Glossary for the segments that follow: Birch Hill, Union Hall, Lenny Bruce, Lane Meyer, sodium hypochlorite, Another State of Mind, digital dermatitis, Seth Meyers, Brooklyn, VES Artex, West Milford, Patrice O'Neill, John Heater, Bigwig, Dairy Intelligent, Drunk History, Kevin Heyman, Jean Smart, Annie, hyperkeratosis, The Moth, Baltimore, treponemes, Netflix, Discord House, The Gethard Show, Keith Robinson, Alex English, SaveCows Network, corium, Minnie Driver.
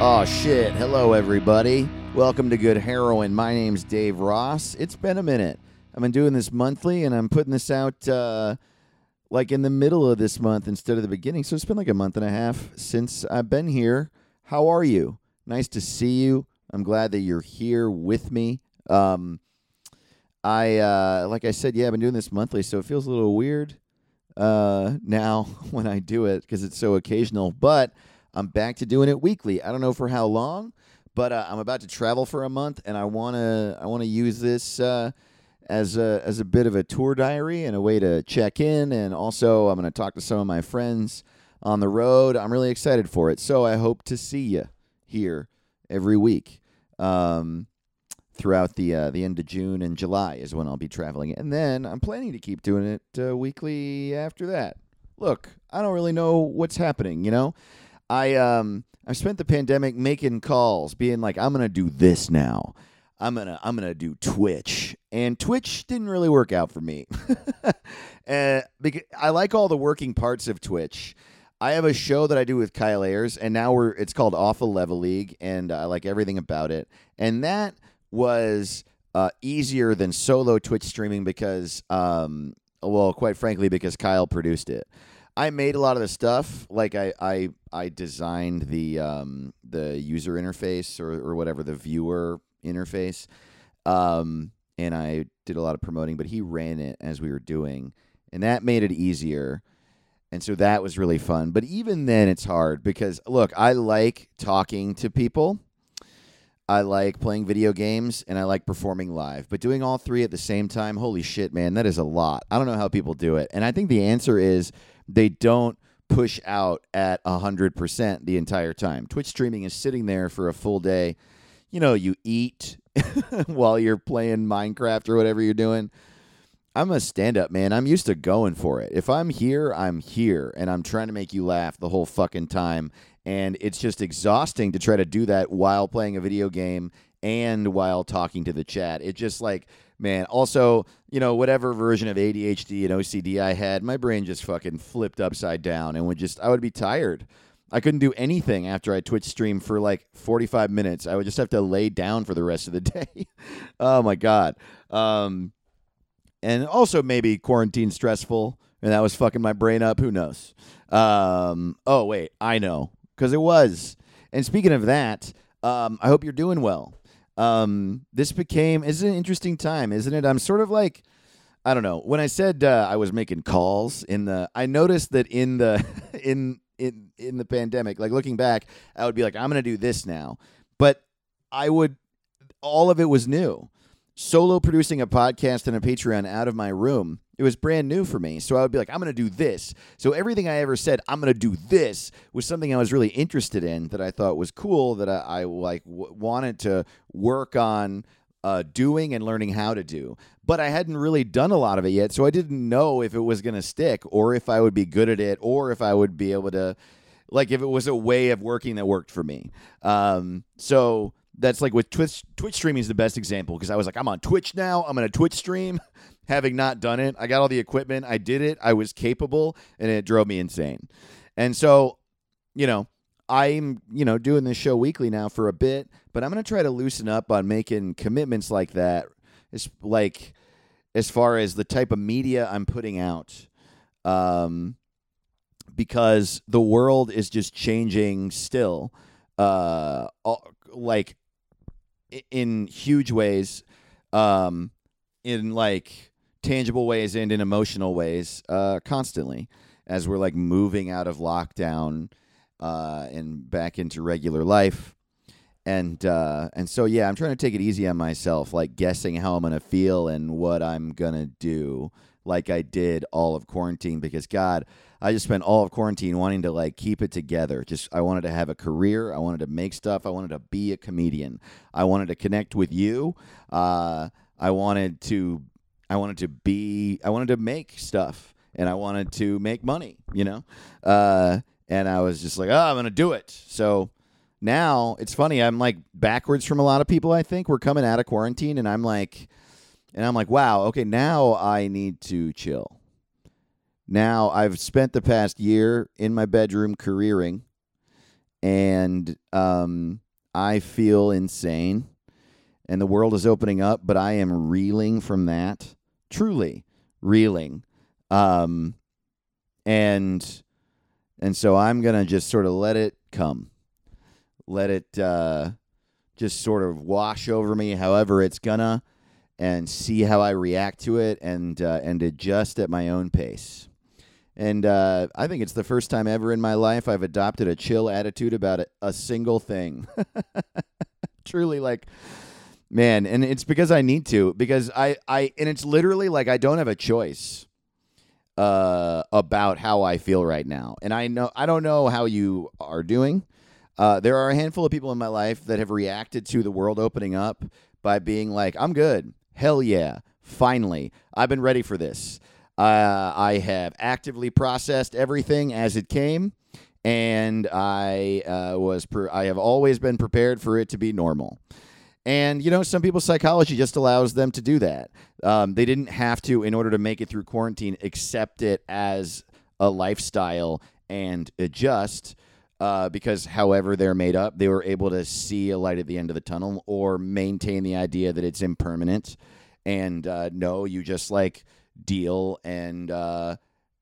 Oh, shit. Hello, everybody. Welcome to Good Heroin. My name's Dave Ross. It's been a minute. I've been doing this monthly, and I'm putting this out like in the middle of this month instead of the beginning. So it's been like a month and a half since I've been here. How are you? Nice to see you. I'm glad that you're here with me. Like I said, I've been doing this monthly, so it feels a little weird now when I do it because it's so occasional, but I'm back to doing it weekly. I don't know for how long, but I'm about to travel for a month, and I wanna use this as a bit of a tour diary and a way to check in, and also I'm gonna talk to some of my friends on the road. I'm really excited for it, so I hope to see you here every week throughout the end of June and July is when I'll be traveling, and then I'm planning to keep doing it weekly after that. Look, I don't really know what's happening, you know. I spent the pandemic making calls, being like, I'm gonna do this now. I'm gonna do Twitch, and Twitch didn't really work out for me. Because I like all the working parts of Twitch. I have a show that I do with Kyle Ayers, and now it's called Awful Level League, and I like everything about it. And that was easier than solo Twitch streaming because, quite frankly, because Kyle produced it. I made a lot of the stuff, like I designed the user interface or whatever, the viewer interface, and I did a lot of promoting, but he ran it as we were doing, and that made it easier, and so that was really fun. But even then, it's hard because, look, I like talking to people, I like playing video games, and I like performing live, but doing all three at the same time, holy shit, man, that is a lot. I don't know how people do it, and I think the answer is they don't push out at 100% the entire time. Twitch streaming is sitting there for a full day. You know, you eat while you're playing Minecraft or whatever you're doing. I'm a stand-up, man. I'm used to going for it. If I'm here, I'm here, and I'm trying to make you laugh the whole fucking time. And it's just exhausting to try to do that while playing a video game and while talking to the chat. It just like... Man, also, you know, whatever version of ADHD and OCD I had, my brain just fucking flipped upside down and I would be tired. I couldn't do anything after I Twitch streamed for like 45 minutes. I would just have to lay down for the rest of the day. Oh, my God. And also maybe quarantine stressful, and that was fucking my brain up. Who knows? I know, because it was. And speaking of that, I hope you're doing well. This is an interesting time, isn't it? I'm sort of like, I don't know. When I said I was making calls I noticed that in the pandemic, like looking back, I would be like, I'm going to do this now. But all of it was new. Solo producing a podcast and a Patreon out of my room. It was brand new for me. So I would be like, I'm going to do this. So everything I ever said, I'm going to do this, was something I was really interested in that I thought was cool, that I wanted to work on doing and learning how to do. But I hadn't really done a lot of it yet. So I didn't know if it was going to stick or if I would be good at it or if I would be able to, like, if it was a way of working that worked for me. So that's like with Twitch streaming is the best example because I was like, I'm on Twitch now. I'm going to Twitch stream. Having not done it, I got all the equipment, I did it, I was capable, and it drove me insane. And so, you know, I'm, you know, doing this show weekly now for a bit, but I'm going to try to loosen up on making commitments like that. It's like, as far as the type of media I'm putting out, because the world is just changing still, like in huge ways, in like tangible ways and in emotional ways constantly as we're like moving out of lockdown and back into regular life. And so, I'm trying to take it easy on myself, like guessing how I'm going to feel and what I'm going to do. like I did all of quarantine, because God, I just spent all of quarantine wanting to like keep it together. Just, I wanted to have a career. I wanted to make stuff. I wanted to be a comedian. I wanted to connect with you. I wanted to make stuff, and I wanted to make money, you know? And I was just like, oh, I'm going to do it. So now it's funny. I'm like backwards from a lot of people. I think we're coming out of quarantine, and I'm like, wow, okay, now I need to chill. Now I've spent the past year in my bedroom careering, and I feel insane, and the world is opening up, but I am reeling from that, truly reeling. And so I'm going to just sort of let it come, let it just sort of wash over me however it's going to, and see how I react to it and adjust at my own pace. And I think it's the first time ever in my life I've adopted a chill attitude about a single thing. Truly, like, man, and it's because I need to, because I and it's literally like I don't have a choice about how I feel right now. And I don't know how you are doing. There are a handful of people in my life that have reacted to the world opening up by being like, I'm good. Hell yeah. Finally. I've been ready for this. I have actively processed everything as it came, and I have always been prepared for it to be normal. And, you know, some people's psychology just allows them to do that. They didn't have to, in order to make it through quarantine, accept it as a lifestyle and adjust. Because however they're made up, they were able to see a light at the end of the tunnel, or maintain the idea that it's impermanent. And no, you just like deal, and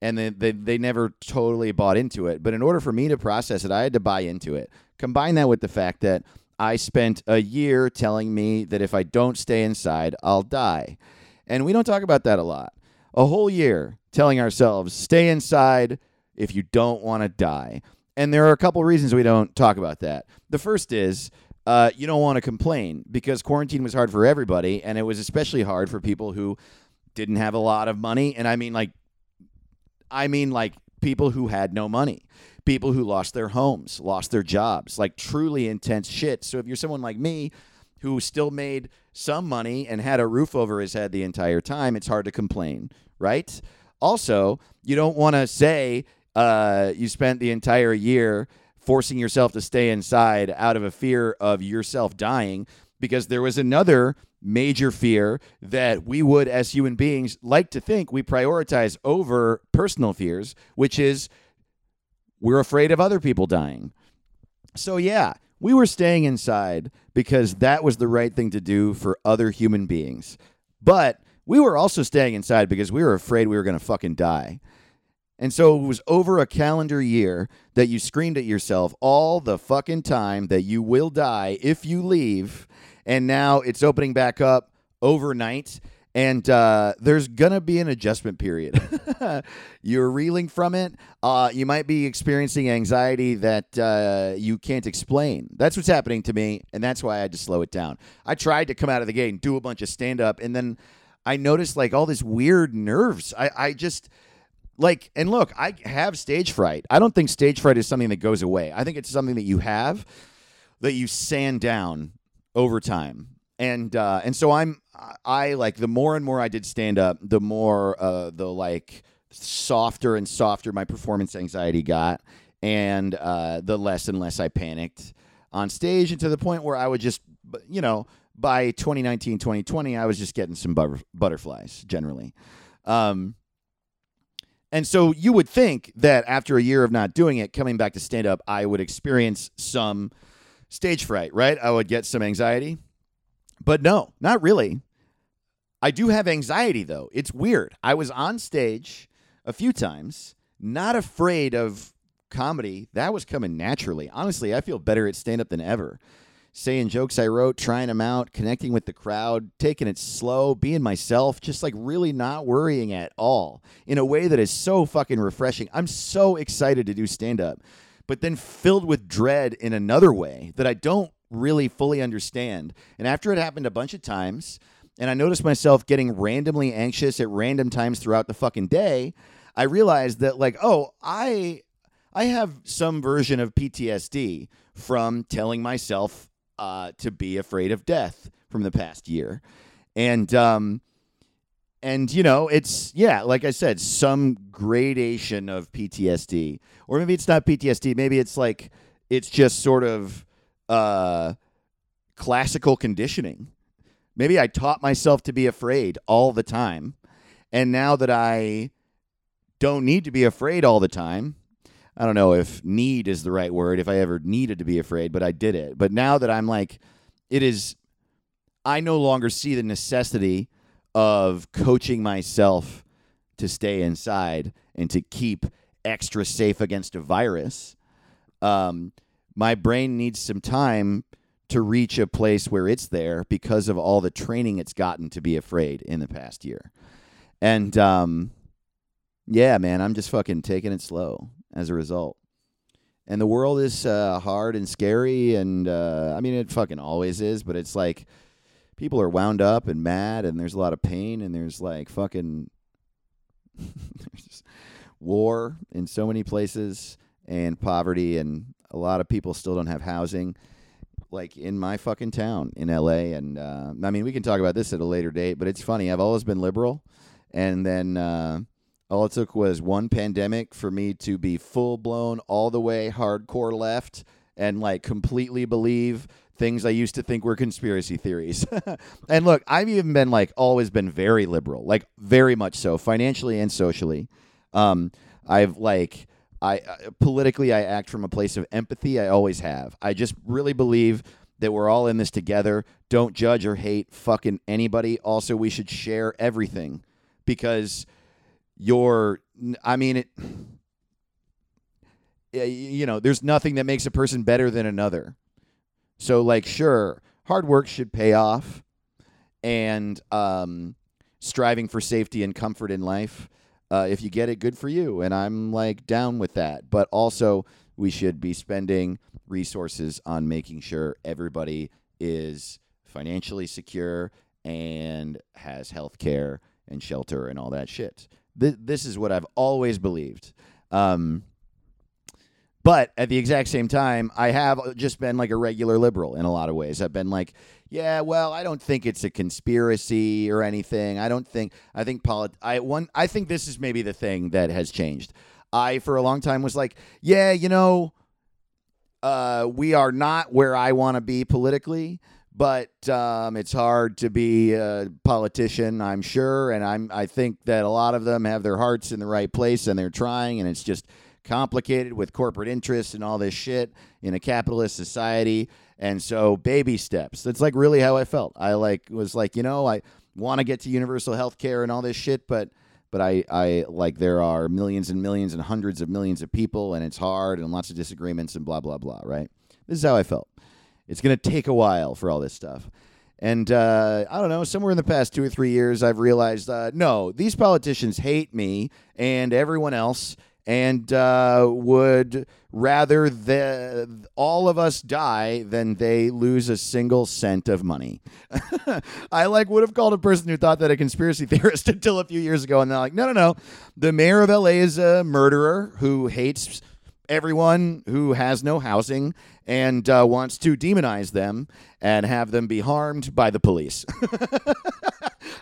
they never totally bought into it. But in order for me to process it, I had to buy into it. Combine that with the fact that I spent a year telling me that if I don't stay inside, I'll die. And we don't talk about that a lot. A whole year telling ourselves, stay inside if you don't want to die. And there are a couple reasons we don't talk about that. The first is you don't want to complain, because quarantine was hard for everybody, and it was especially hard for people who didn't have a lot of money. And I mean like people who had no money, people who lost their homes, lost their jobs, like truly intense shit. So if you're someone like me who still made some money and had a roof over his head the entire time, it's hard to complain, right? Also, you don't want to say... you spent the entire year forcing yourself to stay inside out of a fear of yourself dying, because there was another major fear that we would, as human beings, like to think we prioritize over personal fears, which is we're afraid of other people dying. So, yeah, we were staying inside because that was the right thing to do for other human beings. But we were also staying inside because we were afraid we were going to fucking die. And so it was over a calendar year that you screamed at yourself all the fucking time that you will die if you leave. And now it's opening back up overnight, and there's going to be an adjustment period. You're reeling from it. You might be experiencing anxiety that you can't explain. That's what's happening to me, and that's why I had to slow it down. I tried to come out of the gate and do a bunch of stand-up, and then I noticed like all this weird nerves. I just... Like, and look, I have stage fright. I don't think stage fright is something that goes away. I think it's something that you have, that you sand down over time. And so I like, the more and more I did stand up, the more, the like softer and softer my performance anxiety got. And, the less and less I panicked on stage, and to the point where I would just, you know, by 2019, 2020, I was just getting some butterflies generally. And so you would think that after a year of not doing it, coming back to stand up, I would experience some stage fright, right? I would get some anxiety. But no, not really. I do have anxiety, though. It's weird. I was on stage a few times, not afraid of comedy. That was coming naturally. Honestly, I feel better at stand up than ever. Saying jokes I wrote, trying them out, connecting with the crowd, taking it slow, being myself, just like really not worrying at all in a way that is so fucking refreshing. I'm so excited to do stand-up, but then filled with dread in another way that I don't really fully understand. And after it happened a bunch of times, and I noticed myself getting randomly anxious at random times throughout the fucking day, I realized that, like, oh, I have some version of PTSD from telling myself to be afraid of death from the past year. And, you know, it's, yeah, like I said, some gradation of PTSD. Or maybe it's not PTSD. Maybe it's like, it's just sort of classical conditioning. Maybe I taught myself to be afraid all the time. And now that I don't need to be afraid all the time, I don't know if need is the right word, if I ever needed to be afraid, but I did it. But now that I'm like, it is, I no longer see the necessity of coaching myself to stay inside and to keep extra safe against a virus. My brain needs some time to reach a place where it's there because of all the training it's gotten to be afraid in the past year. And yeah, man, I'm just fucking taking it slow as a result. And the world is hard and scary, and I mean, it fucking always is, but it's like people are wound up and mad, and there's a lot of pain, and there's like fucking there's war in so many places, and poverty, and a lot of people still don't have housing. Like in my fucking town in LA. And I mean, we can talk about this at a later date, but it's funny. I've always been liberal. And then all it took was one pandemic for me to be full blown all the way hardcore left and like completely believe things I used to think were conspiracy theories. And look, I've even been like always been very liberal, like very much so financially and socially. I've like, politically, I act from a place of empathy. I always have. I just really believe that we're all in this together. Don't judge or hate fucking anybody. Also, we should share everything because you know, there's nothing that makes a person better than another. So like, sure, hard work should pay off, and striving for safety and comfort in life. If you get it, good for you. And I'm like down with that. But also we should be spending resources on making sure everybody is financially secure and has health care and shelter and all that shit. This is what I've always believed. But at the exact same time, I have just been like a regular liberal in a lot of ways. I've been like, yeah, well, I don't think it's a conspiracy or anything. I think this is maybe the thing that has changed. I, for a long time, was like, yeah, you know, we are not where I want to be politically, but it's hard to be a politician, I'm sure. And I think that a lot of them have their hearts in the right place and they're trying, and it's just complicated with corporate interests and all this shit in a capitalist society. And so baby steps. That's like really how I felt. I like was like, you know, I want to get to universal health care and all this shit, but I like there are millions and millions and hundreds of millions of people, and it's hard and lots of disagreements and blah, blah, blah. Right. This is how I felt. It's going to take a while for all this stuff. And I don't know, somewhere in the past 2 or 3 years, I've realized, no, these politicians hate me and everyone else, and would rather all of us die than they lose a single cent of money. I like would have called a person who thought that a conspiracy theorist until a few years ago, and they're like, no. The mayor of LA is a murderer who hates everyone who has no housing and wants to demonize them and have them be harmed by the police.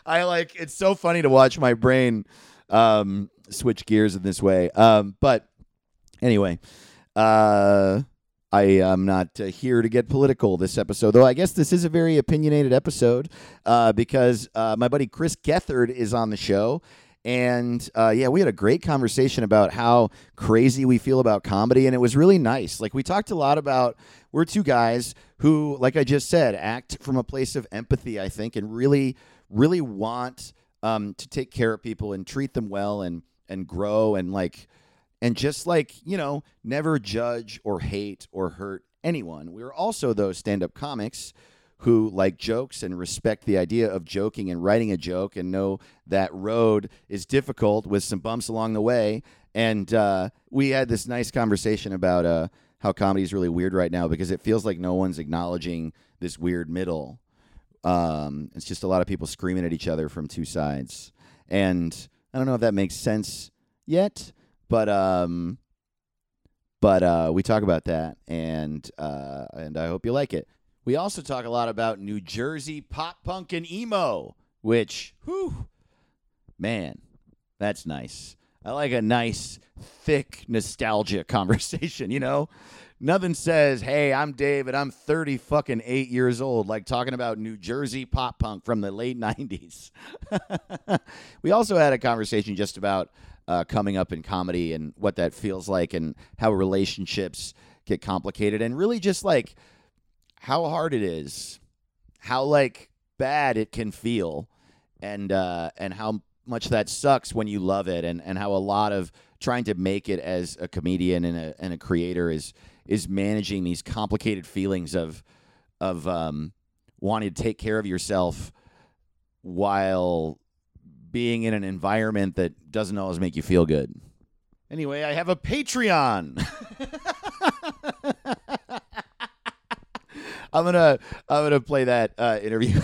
I like, it's so funny to watch my brain switch gears in this way. But anyway, I am not here to get political this episode, though I guess this is a very opinionated episode because my buddy Chris Gethard is on the show. And yeah, we had a great conversation about how crazy we feel about comedy, and it was really nice. Like, we talked a lot about, we're two guys who, like I just said, act from a place of empathy, I think, and really, really want to take care of people and treat them well and grow and like, and just like, you know, never judge or hate or hurt anyone. We're also those stand-up comics who like jokes and respect the idea of joking and writing a joke, and know that road is difficult with some bumps along the way. And we had this nice conversation about how comedy is really weird right now because it feels like no one's acknowledging this weird middle It's just a lot of people screaming at each other from two sides. And I don't know if that makes sense yet, but we talk about that, and I hope you like it. We also talk a lot about New Jersey pop punk and emo, which, whew, man, that's nice. I like a nice, thick, nostalgia conversation, you know? Nothing says, hey, I'm Dave, and I'm 38 years old, like talking about New Jersey pop punk from the late 90s. We also had a conversation just about coming up in comedy and what that feels like and how relationships get complicated and really just, like, how hard it is, how, like, bad it can feel, and how much that sucks when you love it, and how a lot of trying to make it as a comedian and a creator is managing these complicated feelings of wanting to take care of yourself while being in an environment that doesn't always make you feel good. Anyway, I have a Patreon. I'm gonna play that interview.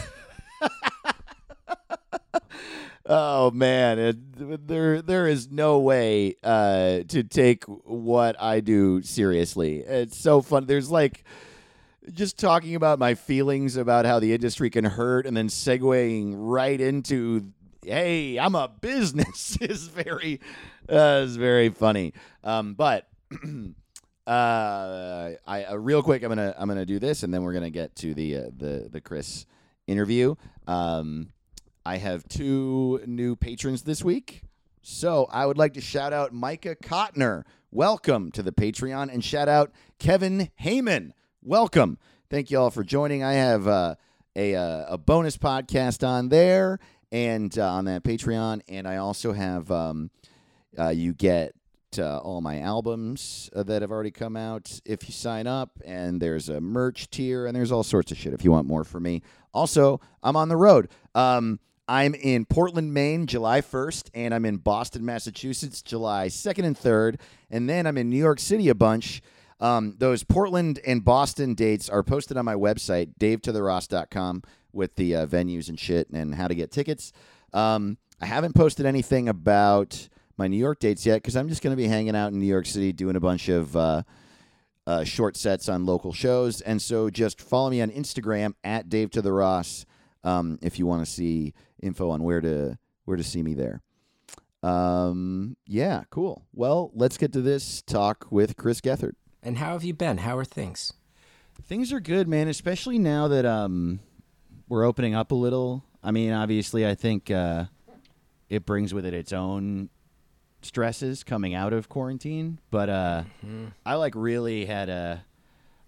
Oh, man, there is no way to take what I do seriously. It's so fun. There's, like, just talking about my feelings about how the industry can hurt and then segueing right into, hey, I'm a business is very funny. But real quick, I'm gonna do this, and then we're gonna get to the Chris interview. I have two new patrons this week, so I would like to shout out Micah Kottner. Welcome to the Patreon, and shout out Kevin Heyman. Welcome. Thank you all for joining. I have a bonus podcast on there and on that Patreon, and I also have you get all my albums that have already come out if you sign up, and there's a merch tier, and there's all sorts of shit if you want more from me. Also, I'm on the road. I'm in Portland, Maine, July 1st, and I'm in Boston, Massachusetts, July 2nd and 3rd, and then I'm in New York City a bunch. Those Portland and Boston dates are posted on my website, davetotheross.com, with the venues and shit and how to get tickets. I haven't posted anything about my New York dates yet because I'm just going to be hanging out in New York City doing a bunch of short sets on local shows, and so just follow me on Instagram at davetotheross. If you want to see info on where to see me there. Yeah, cool. Well, let's get to this talk with Chris Gethard. And how have you been? How are things? Things are good, man, especially now that we're opening up a little. I mean, obviously, I think it brings with it its own stresses coming out of quarantine. But I, like, really had I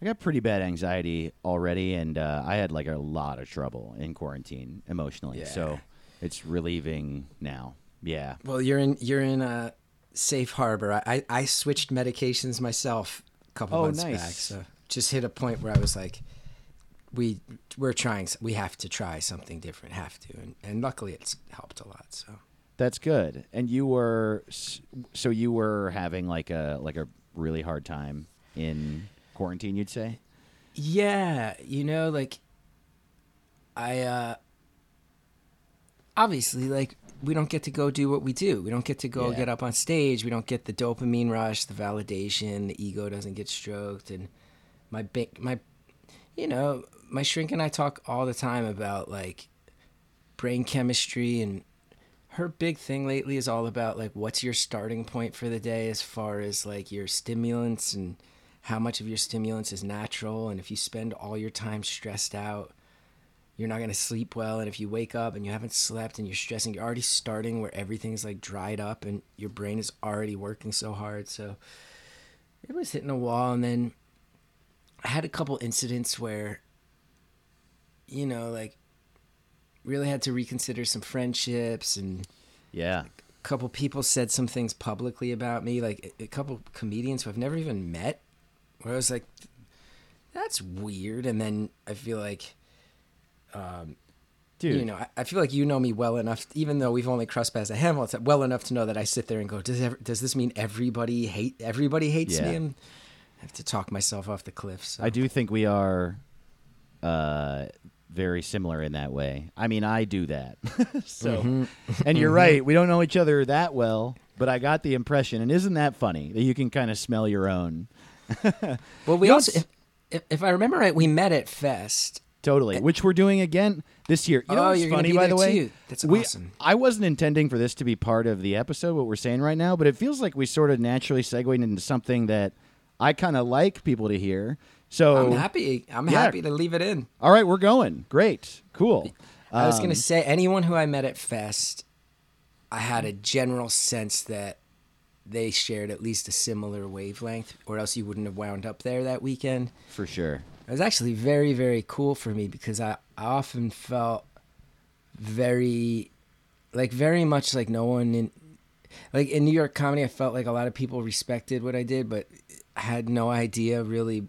got pretty bad anxiety already, and I had, like, a lot of trouble in quarantine emotionally. Yeah. So it's relieving now. Yeah. Well, you're in a safe harbor. I switched medications myself a couple months back. So just hit a point where I was like, we have to try something different, and luckily it's helped a lot. So that's good. And you were having like a really hard time in quarantine, you'd say? Yeah, you know, like, I obviously, like, we don't get to go do what we do. We don't get to go get up on stage. We don't get the dopamine rush, the validation, the ego doesn't get stroked. And my shrink and I talk all the time about, like, brain chemistry, and her big thing lately is all about, like, what's your starting point for the day as far as, like, your stimulants and how much of your stimulants is natural. And if you spend all your time stressed out, you're not going to sleep well. And if you wake up and you haven't slept and you're stressing, you're already starting where everything's, like, dried up and your brain is already working so hard. So it was hitting a wall. And then I had a couple incidents where, you know, like, really had to reconsider some friendships, and yeah, a couple people said some things publicly about me, like a couple comedians who I've never even met, where I was like, that's weird. And then I feel like, dude, you know, I feel like you know me well enough, even though we've only crossed paths a handful of times, well enough to know that I sit there and go, does this mean everybody hates me? And I have to talk myself off the cliff. So. I do think we are very similar in that way. I mean, I do that. So, mm-hmm. And you're right. We don't know each other that well, but I got the impression, and isn't that funny, that you can kind of smell your own. Well, we also, if I remember right, we met at Fest. Totally, which we're doing again this year. You know what's funny, by the way? Too. That's awesome. I wasn't intending for this to be part of the episode, what we're saying right now, but it feels like we sort of naturally segued into something that I kind of like people to hear. So I'm happy. I'm happy to leave it in. All right, we're going. Great. Cool. I was going to say, anyone who I met at Fest, I had a general sense that they shared at least a similar wavelength, or else you wouldn't have wound up there that weekend. For sure. It was actually very, very cool for me because I often felt very much like no one in... Like in New York comedy, I felt like a lot of people respected what I did, but I had no idea really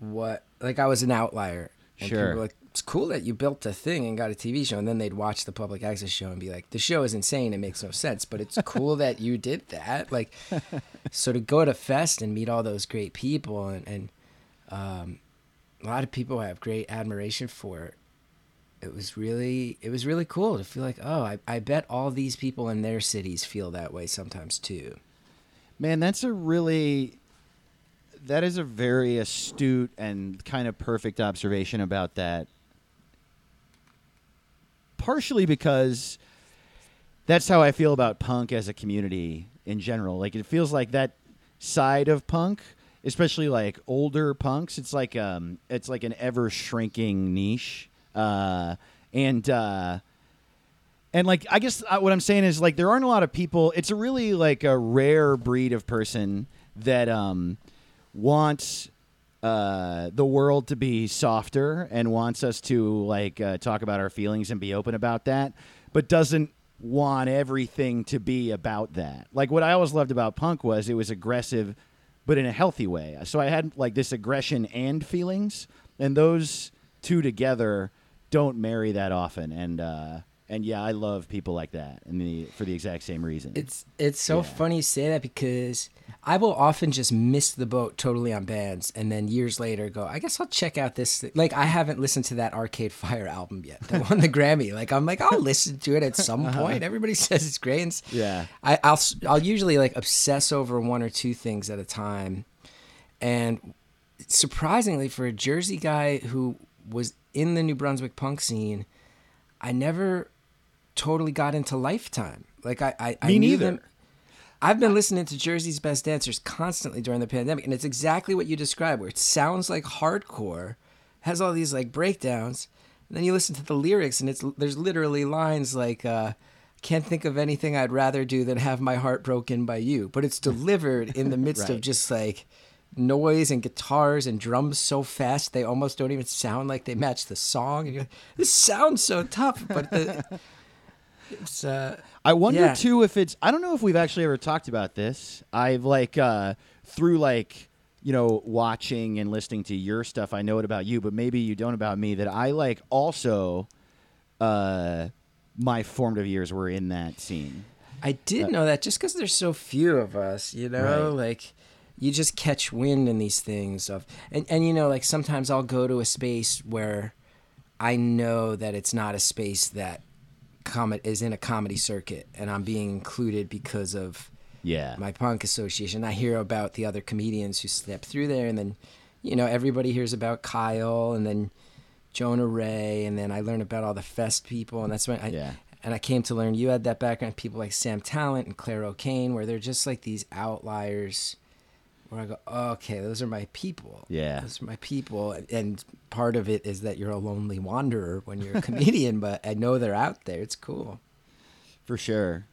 what... Like I was an outlier. And sure. People were like, it's cool that you built a thing and got a TV show, and then they'd watch the Public Access show and be like, the show is insane, it makes no sense, but it's cool that you did that. Like, so to go to Fest and meet all those great people, and a lot of people have great admiration for it. It was really cool to feel like, oh, I bet all these people in their cities feel that way sometimes too. Man, that is a very astute and kind of perfect observation about that. Partially because that's how I feel about punk as a community in general. Like, it feels like that side of punk, especially like older punks, it's like an ever shrinking niche. And like, I guess what I'm saying is, like, there aren't a lot of people. It's a really like a rare breed of person that wants the world to be softer and wants us to like talk about our feelings and be open about that, but doesn't want everything to be about that. Like, what I always loved about punk was it was aggressive, but in a healthy way. So I had like this aggression and feelings, and those two together don't marry that often. And yeah, I love people like that for the exact same reason. It's so funny you say that, because I will often just miss the boat totally on bands, and then years later go, I guess I'll check out this thing. Like, I haven't listened to that Arcade Fire album yet that won the Grammy. Like, I'm like, I'll listen to it at some point. Everybody says it's great. And yeah, I'll usually like obsess over one or two things at a time. And surprisingly, for a Jersey guy who was in the New Brunswick punk scene, I never totally got into Lifetime. Like I knew them. I've been listening to Jersey's Best Dancers constantly during the pandemic, and it's exactly what you described, where it sounds like hardcore, has all these like breakdowns, and then you listen to the lyrics, and there's literally lines like, can't think of anything I'd rather do than have my heart broken by you. But it's delivered in the midst of just like noise and guitars and drums so fast they almost don't even sound like they match the song, and you're like, this sounds so tough, but it's I wonder too if it's, I don't know if we've actually ever talked about this. I've like through like, you know, watching and listening to your stuff, I know it about you, but maybe you don't about me, that I like also my formative years were in that scene. I did know that just because there's so few of us, you know, like you just catch wind in these things of, and you know, like sometimes I'll go to a space where I know that it's not a space that is in a comedy circuit, and I'm being included because of my punk association. I hear about the other comedians who step through there, and then, you know, everybody hears about Kyle and then Jonah Ray, and then I learn about all the Fest people, and that's when I came to learn you had that background. People like Sam Talent and Claire O'Kane, where they're just like these outliers where I go, oh, okay, those are my people. Yeah. Those are my people. And part of it is that you're a lonely wanderer when you're a comedian, but I know they're out there. It's cool. For sure.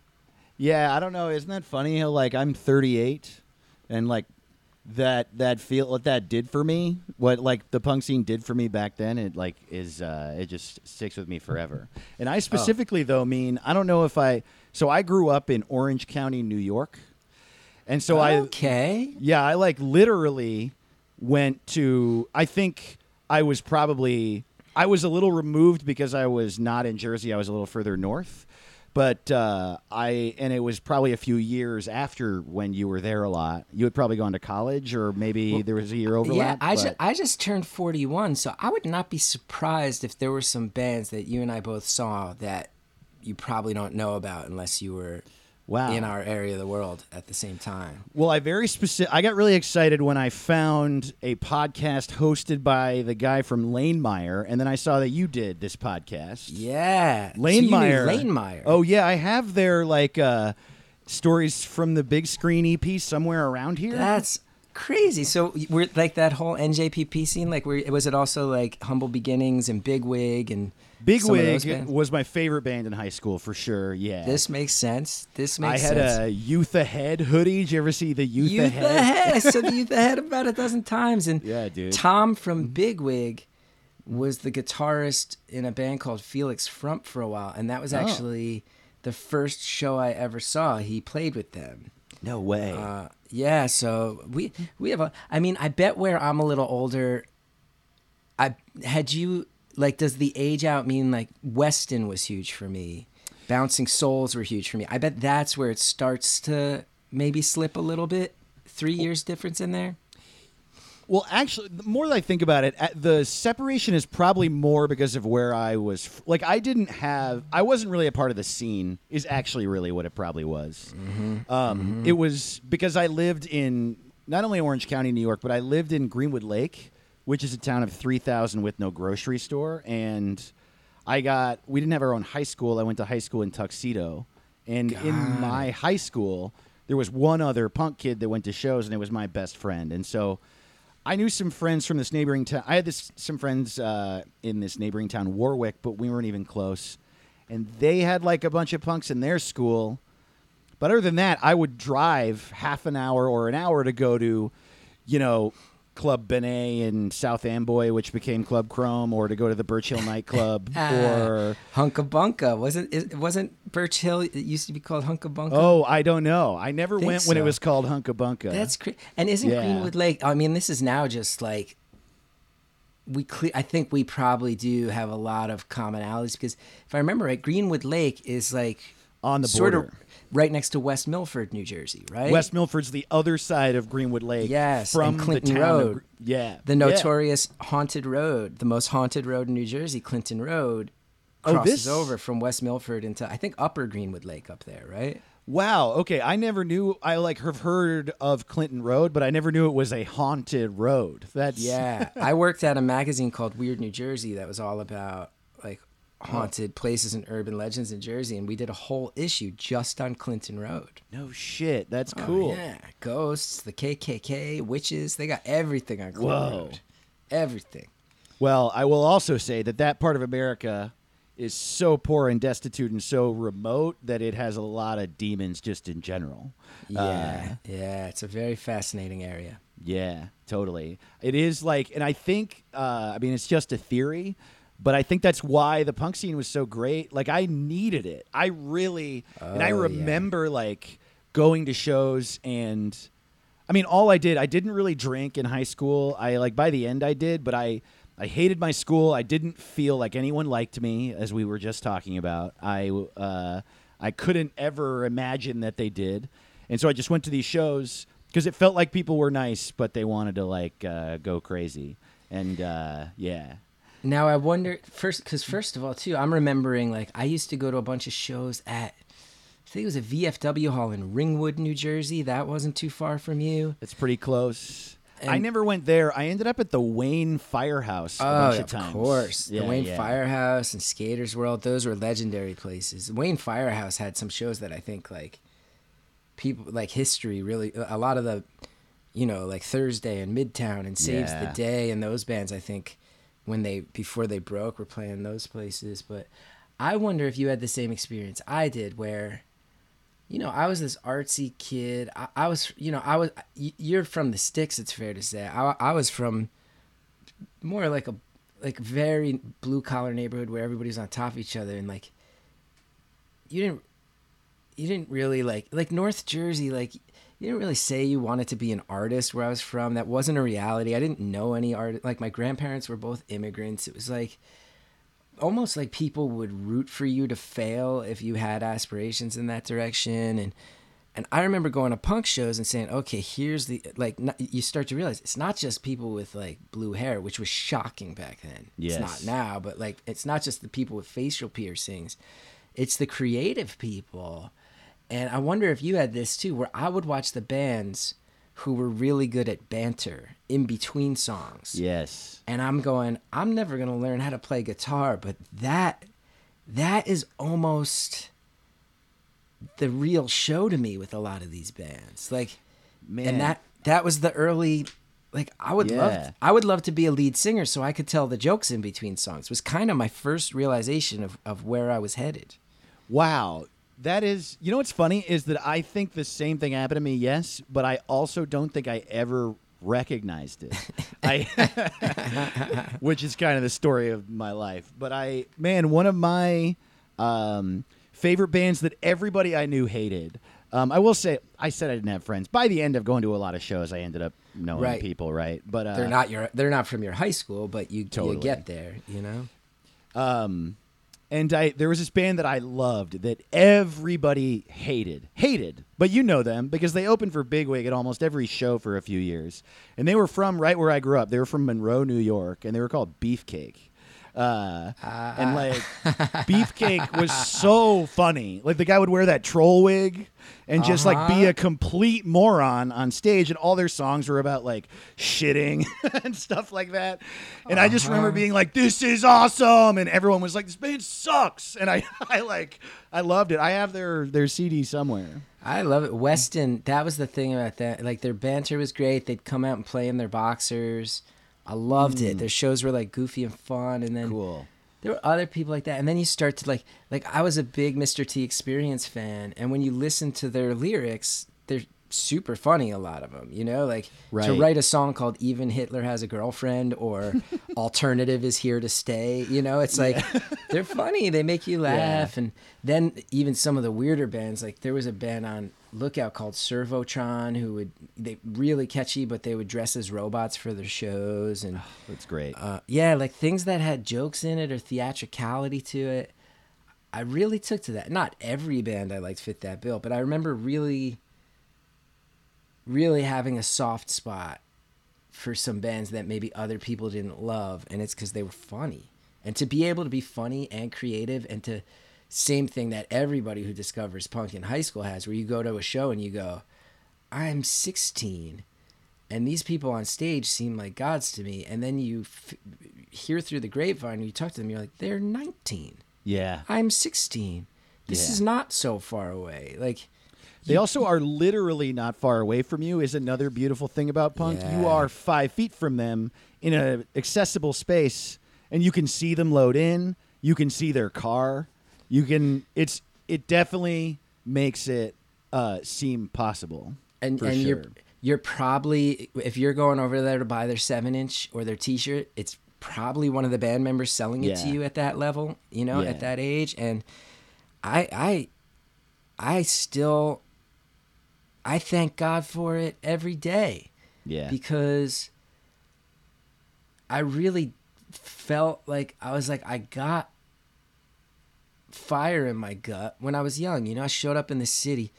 Yeah, I don't know. Isn't that funny how, like, I'm 38, and, like, that feel, what that did for me, what, like, the punk scene did for me back then, it, like, is, it just sticks with me forever. And I specifically, though, mean, I don't know if I, so I grew up in Orange County, New York. And so I like literally went to, I think I was a little removed because I was not in Jersey. I was a little further north, But and it was probably a few years after when you were there a lot. You had probably gone to college, or maybe there was a year overlap. Yeah, I just turned 41, so I would not be surprised if there were some bands that you and I both saw that you probably don't know about unless you were in our area of the world at the same time. Well, I got really excited when I found a podcast hosted by the guy from Lane Meyer, and then I saw that you did this podcast. Yeah. Lane Meyer. Oh, yeah. I have their, stories from the Big Screen EP somewhere around here. That's crazy. So we're, that whole NJPP scene, was it also, Humble Beginnings and Bigwig and... Bigwig was my favorite band in high school, for sure, yeah. This makes sense. I had a Youth Ahead hoodie. Did you ever see the Youth Ahead? I said the Youth Ahead about a dozen times. And yeah, dude. Tom from Bigwig was the guitarist in a band called Felix Frump for a while, and that was actually the first show I ever saw. He played with them. No way. Yeah, so we have I bet where I'm a little older, does the age out mean Weston was huge for me? Bouncing Souls were huge for me. I bet that's where it starts to maybe slip a little bit. 3 years difference in there. Well, actually, the more that I think about it, the separation is probably more because of where I was. I wasn't really a part of the scene is actually really what it probably was. Mm-hmm. It was because I lived in not only Orange County, New York, but I lived in Greenwood Lake, which is a town of 3,000 with no grocery store. And we didn't have our own high school. I went to high school in Tuxedo. And in my high school, there was one other punk kid that went to shows, and it was my best friend. And so I knew some friends from this neighboring town. I had some friends in this neighboring town, Warwick, but we weren't even close. And they had a bunch of punks in their school. But other than that, I would drive half an hour or an hour to go to, Club Benet in South Amboy, which became Club Chrome, or to go to the Birch Hill nightclub, or Hunkabunka. Wasn't Birch Hill? It used to be called Hunkabunka. Oh, I don't know. I never went when it was called Hunkabunka. That's crazy. And isn't Greenwood Lake? This is now just I think we probably do have a lot of commonalities because if I remember right, Greenwood Lake is on the border. Sort of, right next to West Milford, New Jersey, right? West Milford's the other side of Greenwood Lake. Yes, from Clinton Road. The notorious haunted road, the most haunted road in New Jersey, Clinton Road, crosses over from West Milford into, I think, Upper Greenwood Lake up there, right? Wow, okay. I never knew, I have heard of Clinton Road, but I never knew it was a haunted road. That's yeah, I worked at a magazine called Weird New Jersey that was all about, haunted places and urban legends in Jersey, and we did a whole issue just on Clinton Road. No shit, that's cool. Yeah, ghosts, the KKK, witches, they got everything on Clinton Road. Everything. Well, I will also say that part of America is so poor and destitute and so remote that it has a lot of demons just in general. Yeah, it's a very fascinating area. Yeah, totally. It is and I think, it's just a theory, but I think that's why the punk scene was so great. I needed it. I really... and I remember, going to shows and... all I did... I didn't really drink in high school. By the end, I did. But I hated my school. I didn't feel like anyone liked me, as we were just talking about. I couldn't ever imagine that they did. And so I just went to these shows because it felt like people were nice, but they wanted to, go crazy. And, yeah... Now I wonder first of all too, I'm remembering I used to go to a bunch of shows at, I think it was a VFW hall in Ringwood, New Jersey. That wasn't too far from you. It's pretty close. And I never went there. I ended up at the Wayne Firehouse a bunch of times. Of course. Yeah, the Wayne Firehouse and Skater's World, those were legendary places. Wayne Firehouse had some shows that I think people history really, a lot of the Thursday and Midtown and Saves the Day and those bands, I think before they broke, were playing those places. But I wonder if you had the same experience I did where, I was this artsy kid. I was, you're from the sticks, it's fair to say. I was from more a very blue collar neighborhood where everybody's on top of each other. And you didn't really North Jersey, you didn't really say you wanted to be an artist where I was from. That wasn't a reality. I didn't know any art. My grandparents were both immigrants. It was almost like people would root for you to fail if you had aspirations in that direction. And I remember going to punk shows and saying, okay, here's the, like, you start to realize it's not just people with like blue hair, which was shocking back then. Yes. It's not now, but like, it's not just the people with facial piercings. It's the creative people. And I wonder if you had this too, where I would watch the bands who were really good at banter in between songs. Yes. And I'm going, I'm never going to learn how to play guitar, but that is almost the real show to me with a lot of these bands. Like, man, and that was the early, like, I would love to be a lead singer so I could tell the jokes in between songs. It was kind of my first realization of where I was headed. Wow. That is, you know what's funny is that I think the same thing happened to me, yes, but I also don't think I ever recognized it. Which is kind of the story of my life. But one of my favorite bands that everybody I knew hated. I will say, I said I didn't have friends. By the end of going to a lot of shows, I ended up knowing people, right? But they're not from your high school, but you get there, you know. And there was this band that I loved that everybody hated, but you know them because they opened for Bigwig at almost every show for a few years. And they were from right where I grew up. They were from Monroe, New York, and they were called Beefcake. And like Beefcake was so funny. Like the guy would wear that troll wig and just like be a complete moron on stage, and all their songs were about like shitting and stuff like that. And I just remember being like, this is awesome, and everyone was like, this band sucks. And I loved it. I have their CD somewhere. I love it. Weston, that was the thing about that. Like their banter was great. They'd come out and play in their boxers. I loved it. Their shows were like goofy and fun, and then there were other people like that. And then you start to like I was a big Mr. T Experience fan, and when you listen to their lyrics, they're super funny, a lot of them, you know, like to write a song called Even Hitler Has a Girlfriend or Alternative Is Here to Stay, you know, it's like they're funny, they make you laugh. And then even some of the weirder bands, like there was a band on Lookout called Servotron they really catchy, but they would dress as robots for their shows, and that's great. Like things that had jokes in it or theatricality to it. I really took to that. Not every band I liked fit that bill, but I remember really having a soft spot for some bands that maybe other people didn't love, and it's because they were funny. And to be able to be funny and creative, and to same thing that everybody who discovers punk in high school has, where you go to a show and you go, I'm 16 and these people on stage seem like gods to me. And then you hear through the grapevine, you talk to them, you're like, they're 19. Yeah. I'm 16. This is not so far away. Like, they also are literally not far away from you is another beautiful thing about punk. Yeah. You are 5 feet from them in an accessible space, and you can see them load in. You can see their car. You can. It definitely makes it seem possible. And sure. you're probably, if you're going over there to buy their 7-inch or their T-shirt, it's probably one of the band members selling it to you at that level. You know, at that age. And I thank God for it every day. Yeah. Because I really felt like I got fire in my gut when I was young. You know, I showed up in the city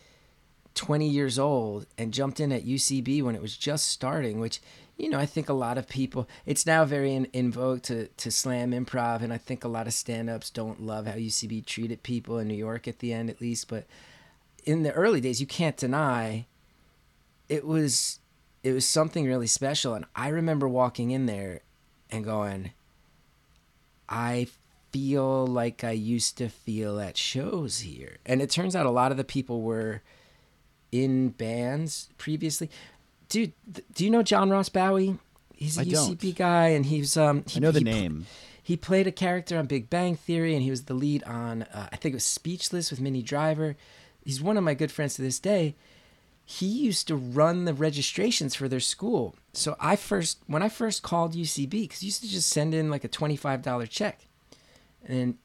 20 years old and jumped in at UCB when it was just starting, which, you know, I think a lot of people, it's now very in vogue to slam improv, and I think a lot of stand-ups don't love how UCB treated people in New York at the end, at least. But in the early days, you can't deny it was something really special. And I remember walking in there and going, I feel like I used to feel at shows here. And it turns out a lot of the people were in bands previously. Dude, do you know John Ross Bowie? He's a UCB guy, and he's I know the name. He played a character on Big Bang Theory, and he was the lead on I think it was Speechless with Minnie Driver. He's one of my good friends to this day. He used to run the registrations for their school. So when I first called UCB, because you used to just send in like a $25 check. And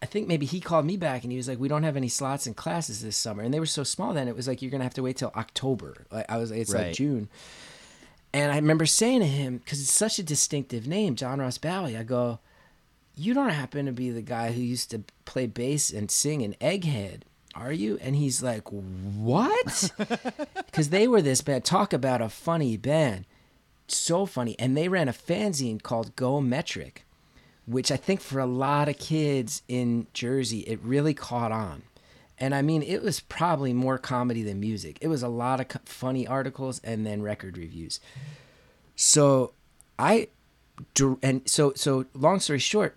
I think maybe he called me back and he was like, we don't have any slots in classes this summer. And they were so small then, it was like, you're going to have to wait till October. Like June. And I remember saying to him, because it's such a distinctive name, John Ross Bowie, I go, you don't happen to be the guy who used to play bass and sing in Egghead, are you? And he's like, what? Because they were this band. Talk about a funny band. So funny. And they ran a fanzine called Go Metric, which I think for a lot of kids in Jersey, it really caught on. And I mean, it was probably more comedy than music. It was a lot of funny articles and then record reviews. So long story short,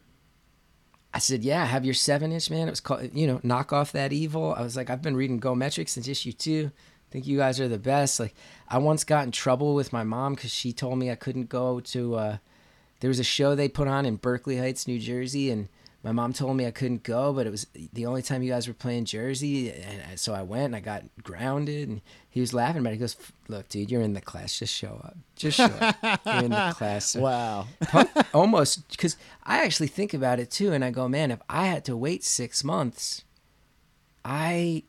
I said, yeah, have your 7-inch, man. It was called, Knock Off That Evil. I was like, I've been reading Go Metric since issue 2. I think you guys are the best. Like, I once got in trouble with my mom because she told me I couldn't go to, there was a show they put on in Berkeley Heights, New Jersey, and my mom told me I couldn't go, but it was the only time you guys were playing Jersey, and so I went, and I got grounded, and he was laughing about it. He goes, look, dude, you're in the class. Just show up. Just show up. You're in the class. So wow. Almost, because I actually think about it, too, and I go, man, if I had to wait 6 months, I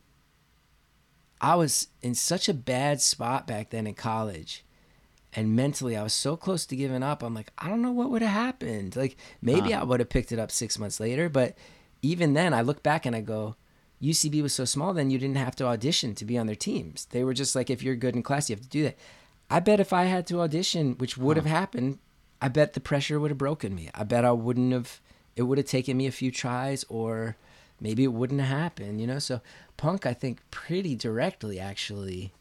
was in such a bad spot back then in college. And mentally, I was so close to giving up. I'm like, I don't know what would have happened. Like, maybe I would have picked it up 6 months later. But even then, I look back and I go, UCB was so small then you didn't have to audition to be on their teams. They were just like, if you're good in class, you have to do that. I bet if I had to audition, which would have happened, I bet the pressure would have broken me. I bet I wouldn't have, it would have taken me a few tries, or maybe it wouldn't have happened, you know? So punk, I think, pretty directly actually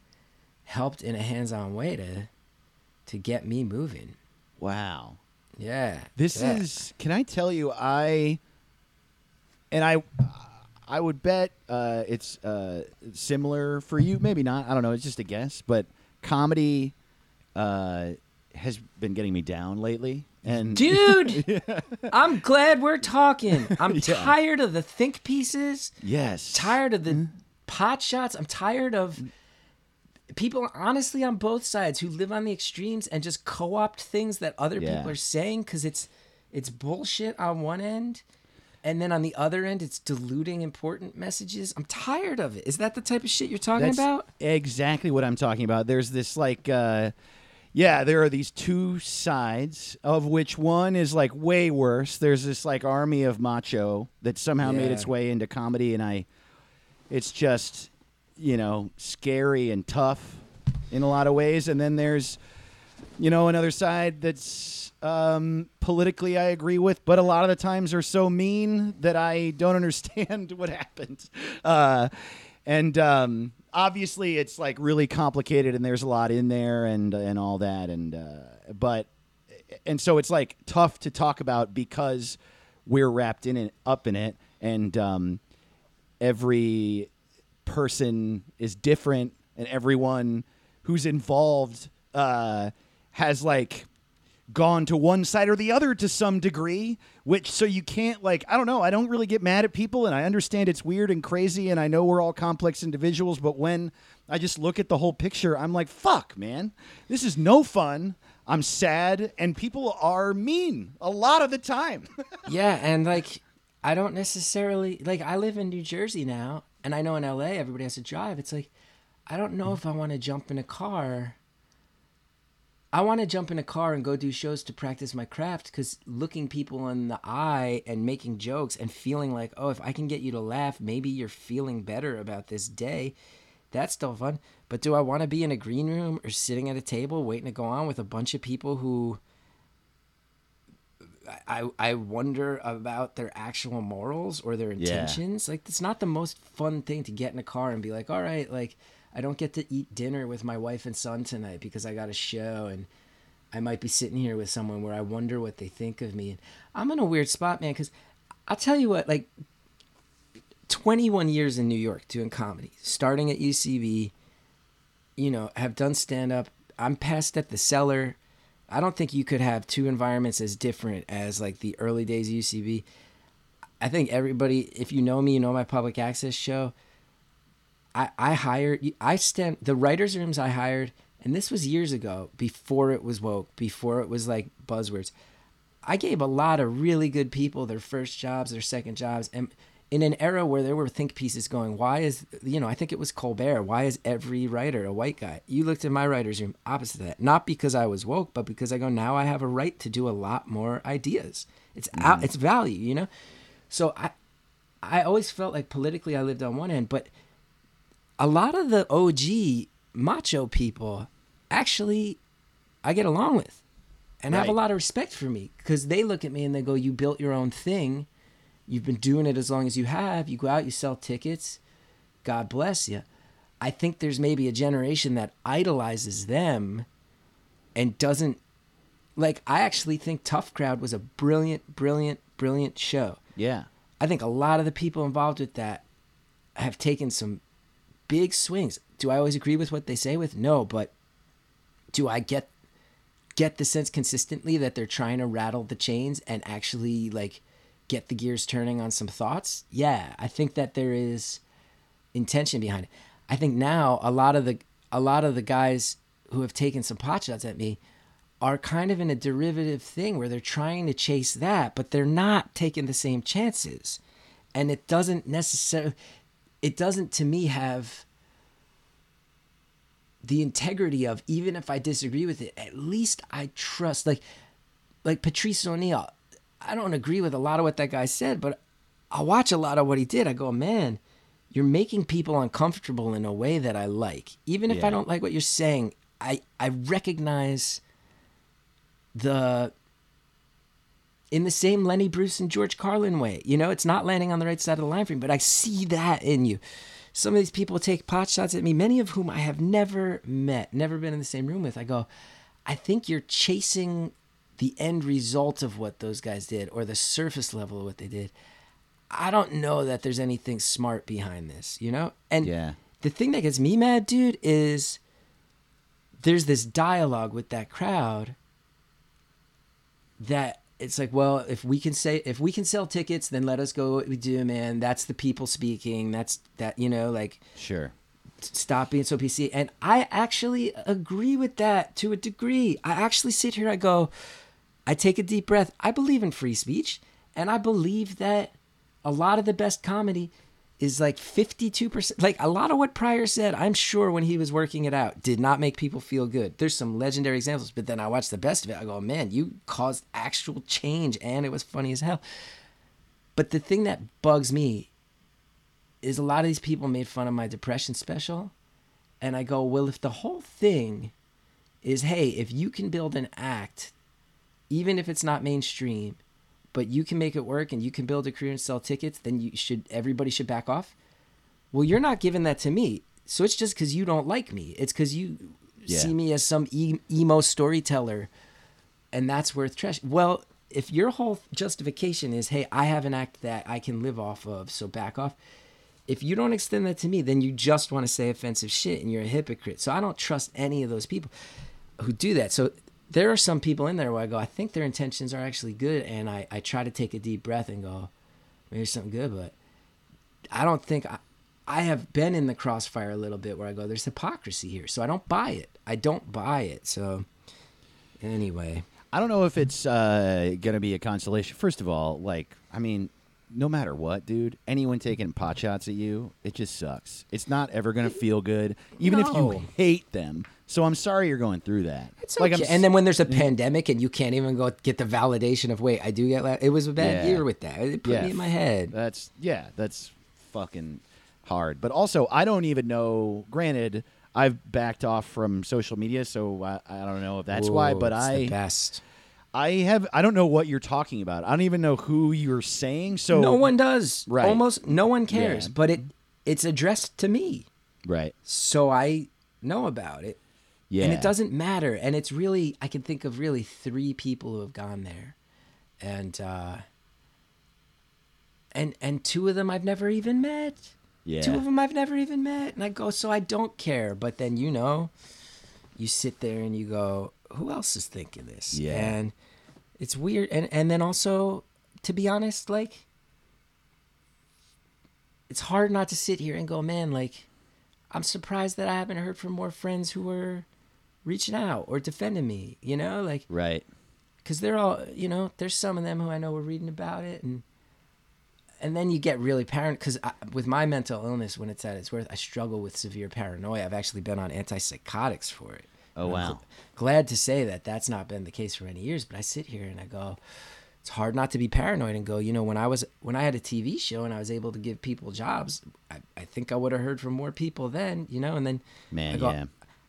helped in a hands-on way to get me moving. Wow. Yeah. This is, can I tell you, I would bet it's similar for you. Maybe not. I don't know. It's just a guess. But comedy has been getting me down lately. And dude, yeah. I'm glad we're talking. I'm tired of the think pieces. Yes. Tired of the pot shots. I'm tired of people, honestly, on both sides who live on the extremes and just co-opt things that other people are saying because it's bullshit on one end, and then on the other end, it's diluting important messages. I'm tired of it. Is that the type of shit you're talking about? Exactly what I'm talking about. There's this like, there are these two sides of which one is like way worse. There's this like army of macho that somehow made its way into comedy, and it's just, scary and tough in a lot of ways. And then there's, another side that's politically I agree with, but a lot of the times are so mean that I don't understand what happened. And obviously it's like really complicated and there's a lot in there and all that. And so it's like tough to talk about because we're wrapped in it, up in it. And every person is different, and everyone who's involved has like gone to one side or the other to some degree, which so you can't like, I don't know, I don't really get mad at people, and I understand it's weird and crazy, and I know we're all complex individuals, but when I just look at the whole picture, I'm like, fuck, man, this is no fun. I'm sad, and people are mean a lot of the time. Yeah, and like I don't necessarily, like I live in New Jersey now, and I know in LA, everybody has to drive. It's like, I don't know if I want to jump in a car. I want to jump in a car and go do shows to practice my craft, because looking people in the eye and making jokes and feeling like, oh, if I can get you to laugh, maybe you're feeling better about this day. That's still fun. But do I want to be in a green room or sitting at a table waiting to go on with a bunch of people who I wonder about their actual morals or their intentions? Like, it's not the most fun thing to get in a car and be like, all right, like I don't get to eat dinner with my wife and son tonight because I got a show, and I might be sitting here with someone where I wonder what they think of me. And I'm in a weird spot, man, because I'll tell you what, like 21 years in New York doing comedy, starting at UCB, have done stand-up. I'm past at the Cellar. I don't think you could have two environments as different as like the early days of UCB. I think everybody, if you know me, you know my Public Access show. The writers' rooms I hired, and this was years ago, before it was woke, before it was like buzzwords. I gave a lot of really good people their first jobs, their second jobs, and in an era where there were think pieces going, why is, you know, I think it was Colbert, why is every writer a white guy? You looked at my writer's room, opposite of that. Not because I was woke, but because I go, now I have a right to do a lot more ideas. It's out, it's value, you know? So I always felt like politically I lived on one end, but a lot of the OG macho people actually I get along with and have a lot of respect for me, because they look at me and they go, you built your own thing. You've been doing it as long as you have. You go out, you sell tickets. God bless you. I think there's maybe a generation that idolizes them and doesn't... Like, I actually think Tough Crowd was a brilliant, brilliant, brilliant show. Yeah. I think a lot of the people involved with that have taken some big swings. Do I always agree with what they say with? No, but do I get the sense consistently that they're trying to rattle the chains and actually, like... get the gears turning on some thoughts? Yeah, I think that there is intention behind it. I think now a lot of the guys who have taken some potshots at me are kind of in a derivative thing where they're trying to chase that, but they're not taking the same chances. And it doesn't to me have the integrity of, even if I disagree with it, at least I trust, like Patrice O'Neill. I don't agree with a lot of what that guy said, but I watch a lot of what he did. I go, man, you're making people uncomfortable in a way that I like. Even if I don't like what you're saying, I recognize in the same Lenny Bruce and George Carlin way. You know, it's not landing on the right side of the line for me, but I see that in you. Some of these people take pot shots at me, many of whom I have never met, never been in the same room with. I go, I think you're chasing the end result of what those guys did, or the surface level of what they did. I don't know that there's anything smart behind this, you know? And the thing that gets me mad, dude, is there's this dialogue with that crowd that it's like, well, if we can sell tickets, then let us go what we do, man. That's the people speaking. That's that, you know, like, sure. Stop being so PC. And I actually agree with that to a degree. I actually sit here, I go, I take a deep breath. I believe in free speech, and I believe that a lot of the best comedy is like 52%. Like, a lot of what Pryor said, I'm sure when he was working it out, did not make people feel good. There's some legendary examples, but then I watch the best of it. I go, man, you caused actual change, and it was funny as hell. But the thing that bugs me is a lot of these people made fun of my depression special, and I go, well, if the whole thing is, hey, if you can build an act, even if it's not mainstream, but you can make it work and you can build a career and sell tickets, then everybody should back off. Well, you're not giving that to me. So it's just because you don't like me. It's because you see me as some emo storyteller, and that's worth trash. Well, if your whole justification is, hey, I have an act that I can live off of, so back off. If you don't extend that to me, then you just want to say offensive shit and you're a hypocrite. So I don't trust any of those people who do that. So there are some people in there where I go, I think their intentions are actually good. And I try to take a deep breath and go, maybe something good, but I don't think I have been in the crossfire a little bit where I go, there's hypocrisy here. So I don't buy it. So anyway. I don't know if it's going to be a consolation. First of all, like, I mean, no matter what, dude, anyone taking pot shots at you, it just sucks. It's not ever going to feel good, even if you hate them. So I'm sorry you're going through that. It's okay. And then when there's a pandemic and you can't even go get the validation of, wait, I do get loud. It was a bad year with that. It put me in my head. That's fucking hard. But also, I don't even know, granted, I've backed off from social media, so I don't know if that's why, but the best. I don't know what you're talking about. I don't even know who you're saying. So no one does. Right. Almost no one cares. Yeah. But it's addressed to me. Right. So I know about it. Yeah. And it doesn't matter. And it's really, I can think of really three people who have gone there, and two of them I've never even met. Yeah. And I go, so I don't care. But then, you know, you sit there and you go, who else is thinking this? Yeah. And it's weird. And then also, to be honest, like, it's hard not to sit here and go, man, like, I'm surprised that I haven't heard from more friends who were reaching out or defending me, you know? Like, right. Because they're all, you know, there's some of them who I know were reading about it. And And then you get really paranoid, because with my mental illness, when it's at its worst, I struggle with severe paranoia. I've actually been on antipsychotics for it. Oh, wow. I'm glad to say that that's not been the case for many years, but I sit here and I go, it's hard not to be paranoid and go, you know, when I had a TV show and I was able to give people jobs, I think I would have heard from more people then, you know, and then man, I go, yeah.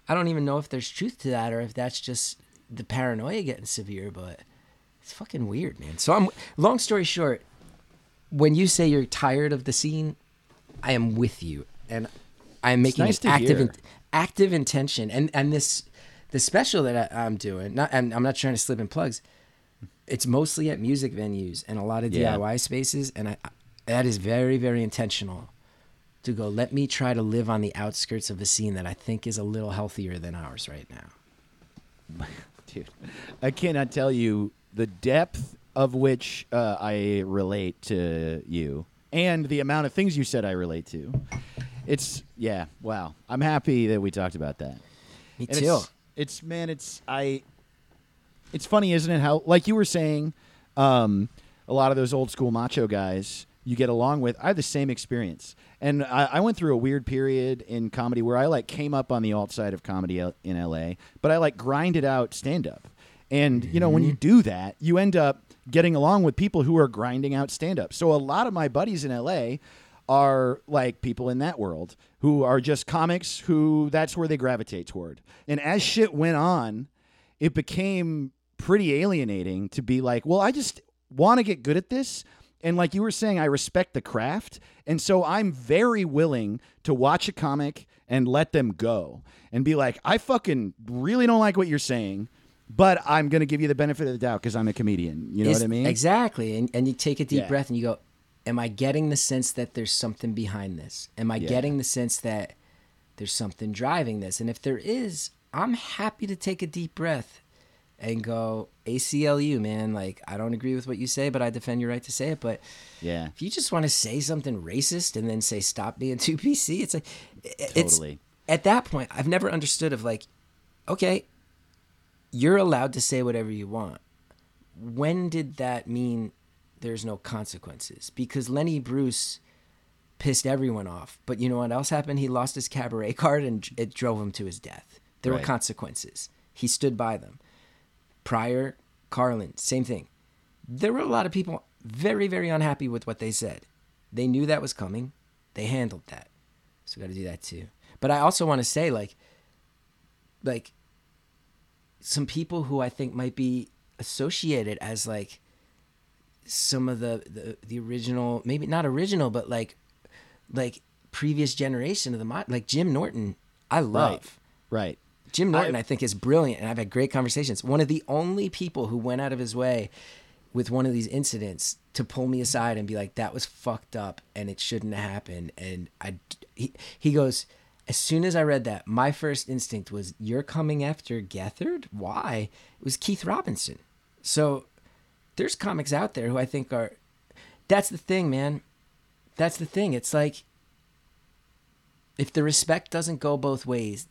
I don't even know if there's truth to that or if that's just the paranoia getting severe, but it's fucking weird, man. So long story short, when you say you're tired of the scene, I am with you, and I'm making nice an active intention. And the special that I'm doing, and I'm not trying to slip in plugs, it's mostly at music venues and a lot of DIY spaces, and that is very, very intentional to go, let me try to live on the outskirts of a scene that I think is a little healthier than ours right now. Dude, I cannot tell you the depth of which I relate to you, and the amount of things you said I relate to. It's, yeah, wow. I'm happy that we talked about that. Me and too. It's funny, isn't it? How, like you were saying, a lot of those old school macho guys you get along with. I have the same experience. And I went through a weird period in comedy where I, like, came up on the alt side of comedy in L.A., but I, like, grinded out stand-up. And, you know, when you do that, you end up getting along with people who are grinding out stand-up. So a lot of my buddies in L.A. are like people in that world who are just comics who that's where they gravitate toward. And as shit went on, it became pretty alienating to be like, well, I just want to get good at this. And like you were saying, I respect the craft. And so I'm very willing to watch a comic and let them go and be like, I fucking really don't like what you're saying, but I'm going to give you the benefit of the doubt because I'm a comedian. You know what I mean? Exactly. And you take a deep breath and you go, am I getting the sense that there's something behind this? Am I getting the sense that there's something driving this? And if there is, I'm happy to take a deep breath and go, ACLU, man. Like, I don't agree with what you say, but I defend your right to say it. But if you just want to say something racist and then say, stop being too PC, it's like, totally. At that point, I've never understood of like, okay, you're allowed to say whatever you want. When did that mean there's no consequences? Because Lenny Bruce pissed everyone off. But you know what else happened? He lost his cabaret card and it drove him to his death. There were consequences. He stood by them. Pryor, Carlin, same thing. There were a lot of people very, very unhappy with what they said. They knew that was coming. They handled that. So got to do that too. But I also want to say like, some people who I think might be associated as like some of the original, maybe not original, but like previous generation of the mod, like Jim Norton, I love. Right. Jim Norton, I think, is brilliant, and I've had great conversations. One of the only people who went out of his way with one of these incidents to pull me aside and be like, that was fucked up and it shouldn't have happened. And he goes, as soon as I read that, my first instinct was, you're coming after Gethard? Why? It was Keith Robinson. So there's comics out there who I think are... That's the thing, man. That's the thing. It's like, if the respect doesn't go both ways,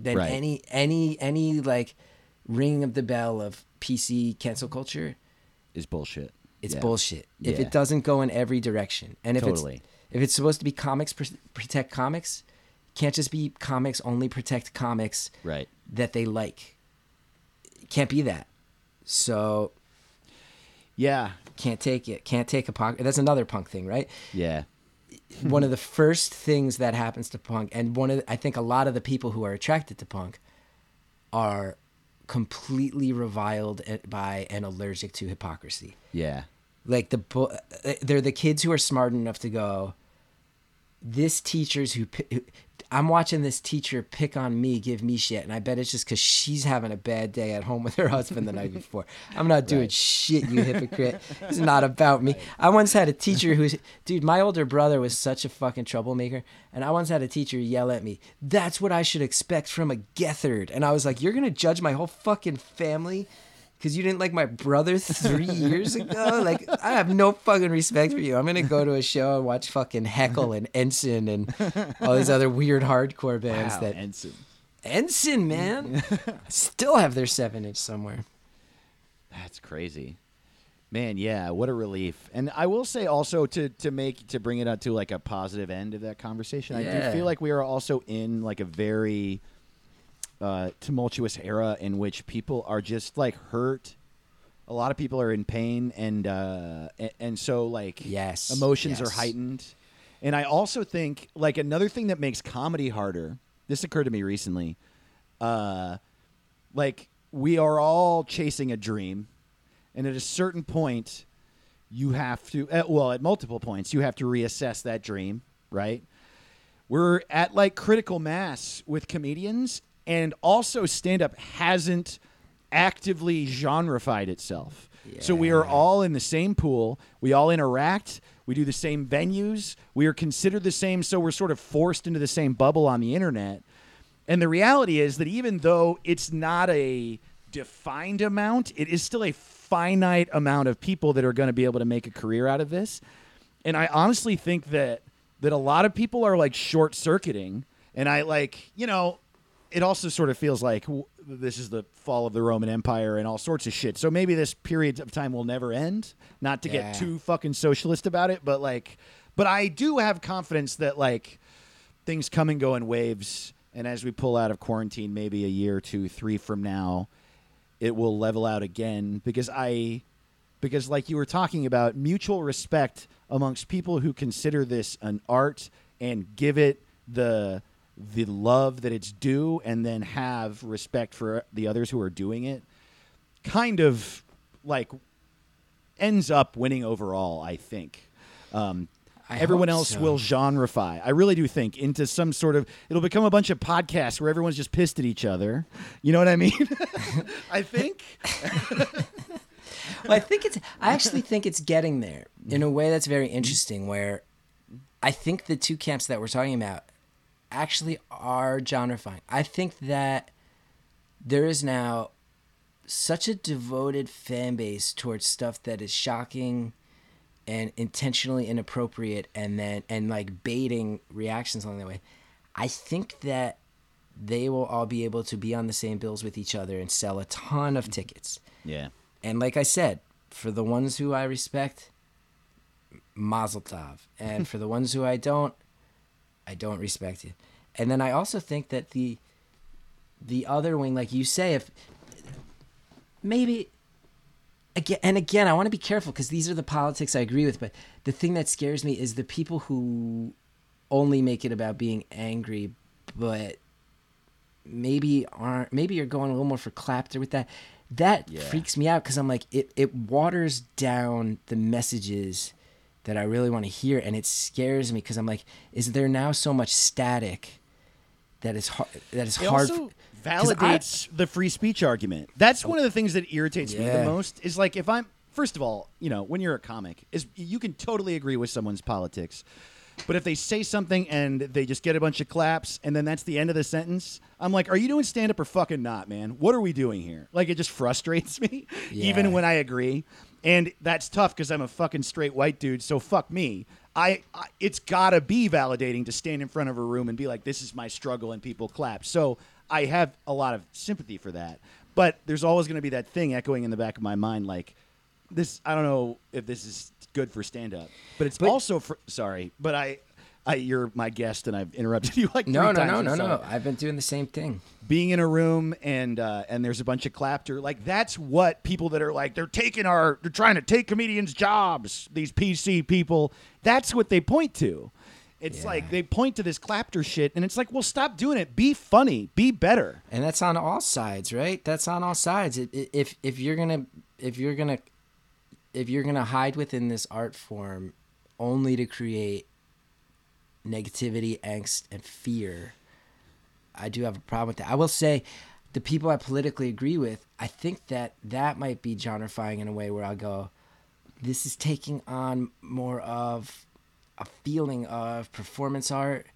then any like ringing of the bell of PC cancel culture... is bullshit. It's bullshit. Yeah. If it doesn't go in every direction. And if it's supposed to be comics protect comics... Can't just be comics only protect comics that they like. Can't be that. So, yeah, can't take it. Can't take a punk. That's another punk thing, right? Yeah. One of the first things that happens to punk, and I think a lot of the people who are attracted to punk are completely reviled by and allergic to hypocrisy. Yeah. Like they're the kids who are smart enough to go, this teacher's who I'm watching this teacher pick on me, give me shit, and I bet it's just because she's having a bad day at home with her husband the night before. I'm not doing shit, you hypocrite. It's not about me. I once had a teacher my older brother was such a fucking troublemaker, and I once had a teacher yell at me, that's what I should expect from a Gethard. And I was like, you're going to judge my whole fucking family because you didn't like my brother 3 years ago? Like, I have no fucking respect for you. I'm going to go to a show and watch fucking Heckle and Ensign and all these other weird hardcore bands. Wow, Ensign, man. Still have their 7-inch somewhere. That's crazy. Man, yeah, what a relief. And I will say also to bring it up to like a positive end of that conversation, yeah. I do feel like we are also in like a very tumultuous era in which people are just like hurt. A lot of people are in pain and so like emotions are heightened. And I also think like another thing that makes comedy harder, this occurred to me recently, like we are all chasing a dream. And at a certain point, you have to, well, at multiple points, you have to reassess that dream, right? We're at like critical mass with comedians, and also stand-up hasn't actively genrefied itself. Yeah. So we are all in the same pool. We all interact. We do the same venues. We are considered the same, so we're sort of forced into the same bubble on the internet. And the reality is that even though it's not a defined amount, it is still a finite amount of people that are going to be able to make a career out of this. And I honestly think that a lot of people are like short circuiting. And I like, you know, it also sort of feels like this is the fall of the Roman Empire and all sorts of shit. So maybe this period of time will never end, not to get too fucking socialist about it. But like, but I do have confidence that like things come and go in waves. And as we pull out of quarantine, maybe a year, two, three from now, it will level out again because like you were talking about, mutual respect amongst people who consider this an art and give it the love that it's due, and then have respect for the others who are doing it, kind of like ends up winning overall, I think. Everyone else will genreify. I really do think into some sort of, it'll become a bunch of podcasts where everyone's just pissed at each other. You know what I mean? I think. Well, I actually think it's getting there in a way that's very interesting, where I think the two camps that we're talking about actually are genreifying. I think that there is now such a devoted fan base towards stuff that is shocking and intentionally inappropriate, and like baiting reactions along the way. I think that they will all be able to be on the same bills with each other and sell a ton of tickets. Yeah. And like I said, for the ones who I respect, mazel tov. And for the ones who I don't respect it. And then I also think that the other wing, like you say, if maybe... Again, I want to be careful because these are the politics I agree with, but the thing that scares me is the people who only make it about being angry, but maybe you're going a little more for clapter with that. That freaks me out because I'm like, it waters down the messages that I really want to hear, and it scares me because I'm like, is there now so much static that is hard? That is hard. Validates the free speech argument. That's one of the things that irritates me the most is like, if I'm, first of all, you know, when you're a comic, you can totally agree with someone's politics, but if they say something and they just get a bunch of claps and then that's the end of the sentence, I'm like, are you doing stand-up or fucking not, man? What are we doing here? Like, it just frustrates me even when I agree. And that's tough because I'm a fucking straight white dude, so fuck me. I it's gotta be validating to stand in front of a room and be like, this is my struggle, and people clap. So I have a lot of sympathy for that, but there's always going to be that thing echoing in the back of my mind, like, this, I don't know if this is good for stand-up, but it's also for, sorry, but I you're my guest and I've interrupted you like three times. No. I've been doing the same thing. Being in a room and there's a bunch of clapter, like, that's what people that are like, they're trying to take comedians' jobs, these PC people, that's what they point to. It's like they point to this clapter shit, and it's like, well, stop doing it. Be funny. Be better. And that's on all sides, right? That's on all sides. If you're gonna hide within this art form only to create negativity, angst, and fear, I do have a problem with that. I will say, the people I politically agree with, I think that might be genreifying in a way where I'll go, this is taking on more of a feeling of performance art,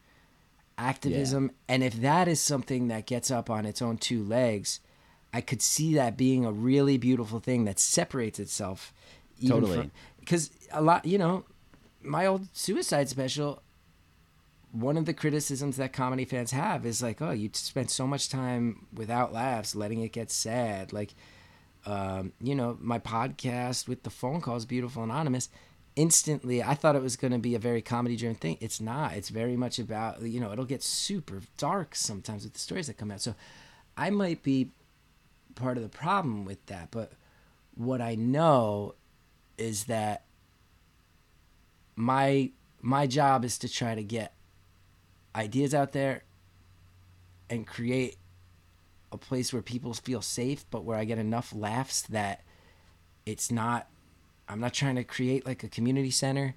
activism, and if that is something that gets up on its own two legs, I could see that being a really beautiful thing that separates itself. Totally. Because a lot, you know, my old Suicide special, one of the criticisms that comedy fans have is like, oh, you spent so much time without laughs, letting it get sad. Like, you know, my podcast with the phone calls, Beautiful Anonymous, instantly I thought it was going to be a very comedy-driven thing. It's not. It's very much about, you know, it'll get super dark sometimes with the stories that come out. So I might be part of the problem with that. But what I know is that my job is to try to get ideas out there and create a place where people feel safe, but where I get enough laughs that it's not, I'm not trying to create like a community center.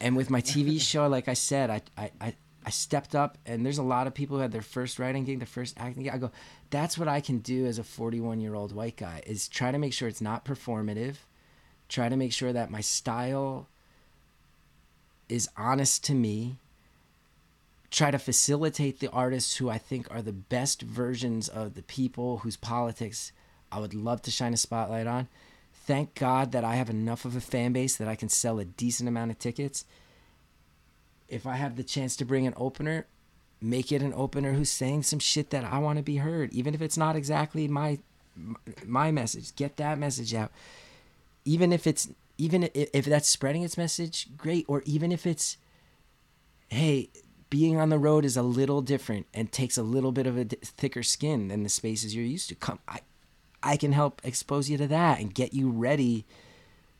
And with my TV show, like I said, I stepped up, and there's a lot of people who had their first writing gig, their first acting gig. I go, that's what I can do as a 41-year-old white guy, is try to make sure it's not performative, try to make sure that my style is honest to me, try to facilitate the artists who I think are the best versions of the people whose politics I would love to shine a spotlight on. Thank God that I have enough of a fan base that I can sell a decent amount of tickets. If I have the chance to bring an opener, make it an opener who's saying some shit that I want to be heard, even if it's not exactly my message. Get that message out. Even if that's spreading its message, great. Or even if it's, hey, being on the road is a little different and takes a little bit of a thicker skin than the spaces you're used to. Come, I can help expose you to that and get you ready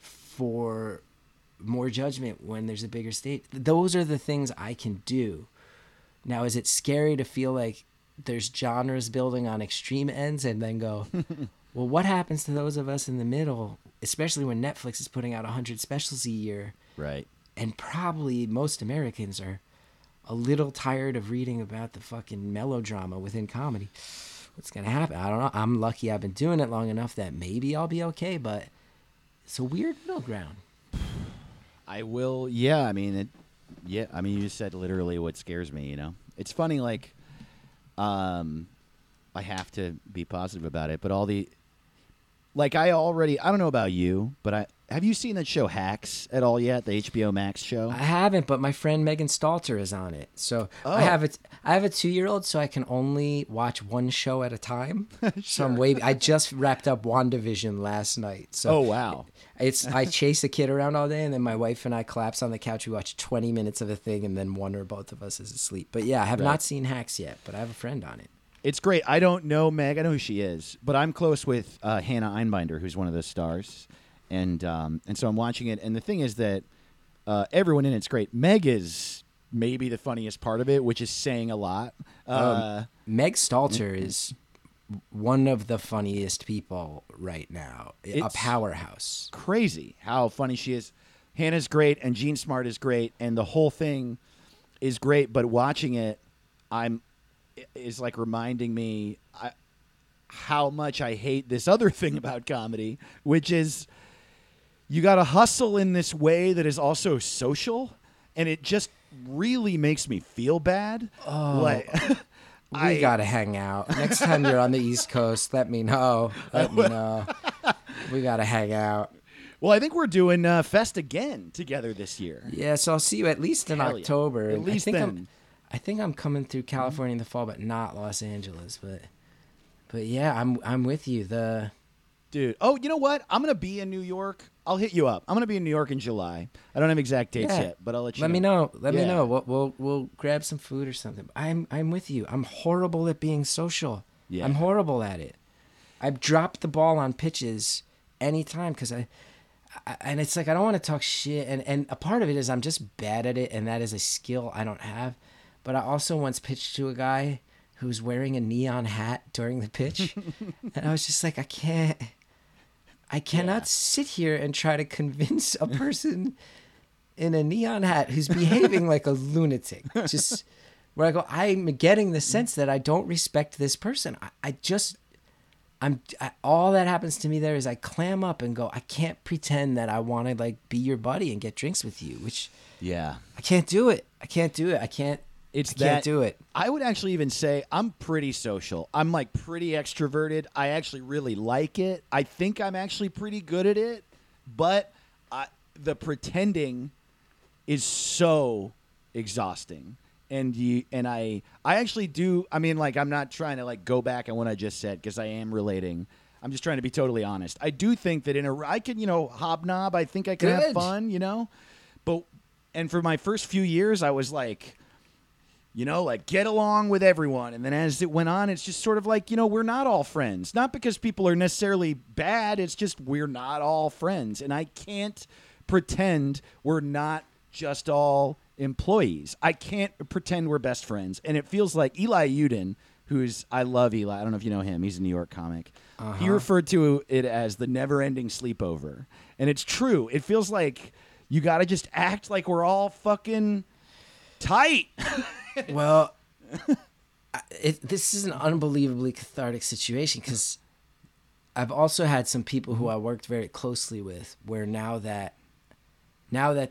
for more judgment when there's a bigger stage. Those are the things I can do. Now, is it scary to feel like there's genres building on extreme ends and then go, well, what happens to those of us in the middle, especially when Netflix is putting out 100 specials a year? Right. And probably most Americans are a little tired of reading about the fucking melodrama within comedy. What's going to happen? I don't know. I'm lucky I've been doing it long enough that maybe I'll be okay, but it's a weird middle ground. I will, yeah, I mean, you just said literally what scares me, you know? It's funny, like, I have to be positive about it, but all the, like, I don't know about you, but have you seen that show Hacks at all yet, the HBO Max show? I haven't, but my friend Megan Stalter is on it, so I have a 2-year-old, so I can only watch one show at a time. Sure. So I just wrapped up WandaVision last night. So wow! I chase the kid around all day, and then my wife and I collapse on the couch. We watch 20 minutes of a thing, and then one or both of us is asleep. But yeah, I have not seen Hacks yet, but I have a friend on it. It's great. I don't know Meg. I know who she is, but I'm close with Hannah Einbinder, who's one of the stars. And so I'm watching it, and the thing is that everyone in it's great. Meg is maybe the funniest part of it, which is saying a lot. Meg Stalter is one of the funniest people right now. A powerhouse. Crazy how funny she is. Hannah's great, and Jean Smart is great, and the whole thing is great. But watching it, is like reminding me how much I hate this other thing about comedy, which is, you got to hustle in this way that is also social, and it just really makes me feel bad. Oh, like, we got to hang out. Next time you're on the East Coast, let me know. Let me know. We got to hang out. Well, I think we're doing Fest again together this year. Yeah, so I'll see you at least in October. Yeah. At least then. I think I'm coming through California in the fall, but not Los Angeles. But yeah, I'm with you. Dude. Oh, you know what? I'm going to be in New York. I'll hit you up. I'm going to be in New York in July. I don't have exact dates yet, but I'll let you know. Let me know. We'll grab some food or something. I'm with you. I'm horrible at being social. Yeah. I'm horrible at it. I've dropped the ball on pitches anytime because and it's like I don't want to talk shit. And a part of it is I'm just bad at it, and that is a skill I don't have. But I also once pitched to a guy who was wearing a neon hat during the pitch, and I was just like, I cannot sit here and try to convince a person in a neon hat who's behaving like a lunatic. Just where I go, I'm getting the sense that I don't respect this person. All that happens to me there is I clam up and go, I can't pretend that I want to like be your buddy and get drinks with you, which I can't do it. I can't do it. I would actually even say I'm pretty social. I'm like pretty extroverted. I actually really like it. I think I'm actually pretty good at it, but the pretending is so exhausting. And I actually do. I mean, like, I'm not trying to like go back on what I just said because I am relating. I'm just trying to be totally honest. I do think that I can, hobnob. I think I can have fun, But, and for my first few years, I was like, get along with everyone. And then as it went on, it's just sort of like, we're not all friends. Not because people are necessarily bad. It's just we're not all friends. And I can't pretend we're not just all employees. I can't pretend we're best friends. And it feels like Eli Uden, I love Eli. I don't know if you know him. He's a New York comic. Uh-huh. He referred to it as the never-ending sleepover. And it's true. It feels like you got to just act like we're all fucking tight. Well, this is an unbelievably cathartic situation because I've also had some people who I worked very closely with where now that the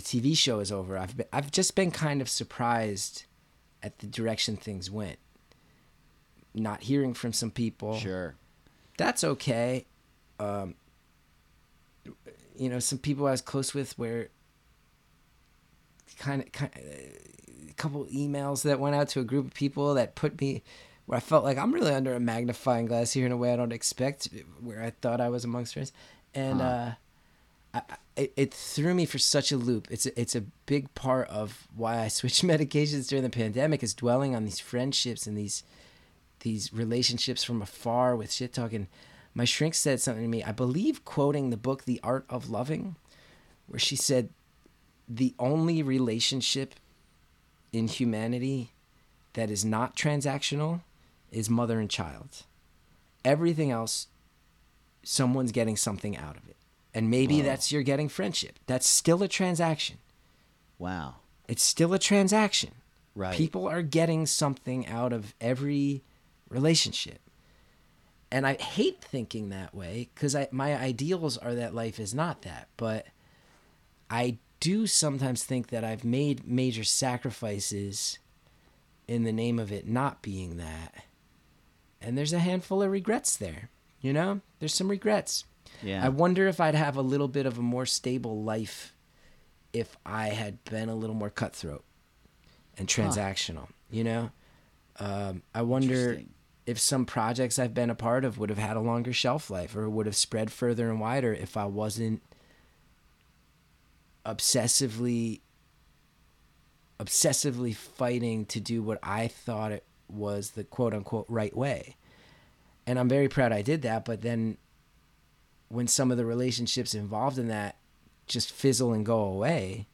TV show is over, I've just been kind of surprised at the direction things went. Not hearing from some people. Sure. That's okay. Some people I was close with where a couple emails that went out to a group of people that put me where I felt like I'm really under a magnifying glass here in a way I don't expect, where I thought I was amongst friends. And it threw me for such a loop. It's a big part of why I switched medications during the pandemic is dwelling on these friendships and these relationships from afar with shit talking. My shrink said something to me, I believe quoting the book, The Art of Loving, where she said, the only relationship in humanity that is not transactional is mother and child. Everything else, someone's getting something out of it. And maybe that's you're getting friendship. That's still a transaction. Wow. It's still a transaction. Right. People are getting something out of every relationship. And I hate thinking that way because my ideals are that life is not that. But I do sometimes think that I've made major sacrifices in the name of it not being that. And there's a handful of regrets there. There's some regrets. Yeah. I wonder if I'd have a little bit of a more stable life if I had been a little more cutthroat and transactional, I wonder if some projects I've been a part of would have had a longer shelf life or would have spread further and wider if I wasn't obsessively fighting to do what I thought it was the quote unquote right way. And I'm very proud I did that, but then when some of the relationships involved in that just fizzle and go away.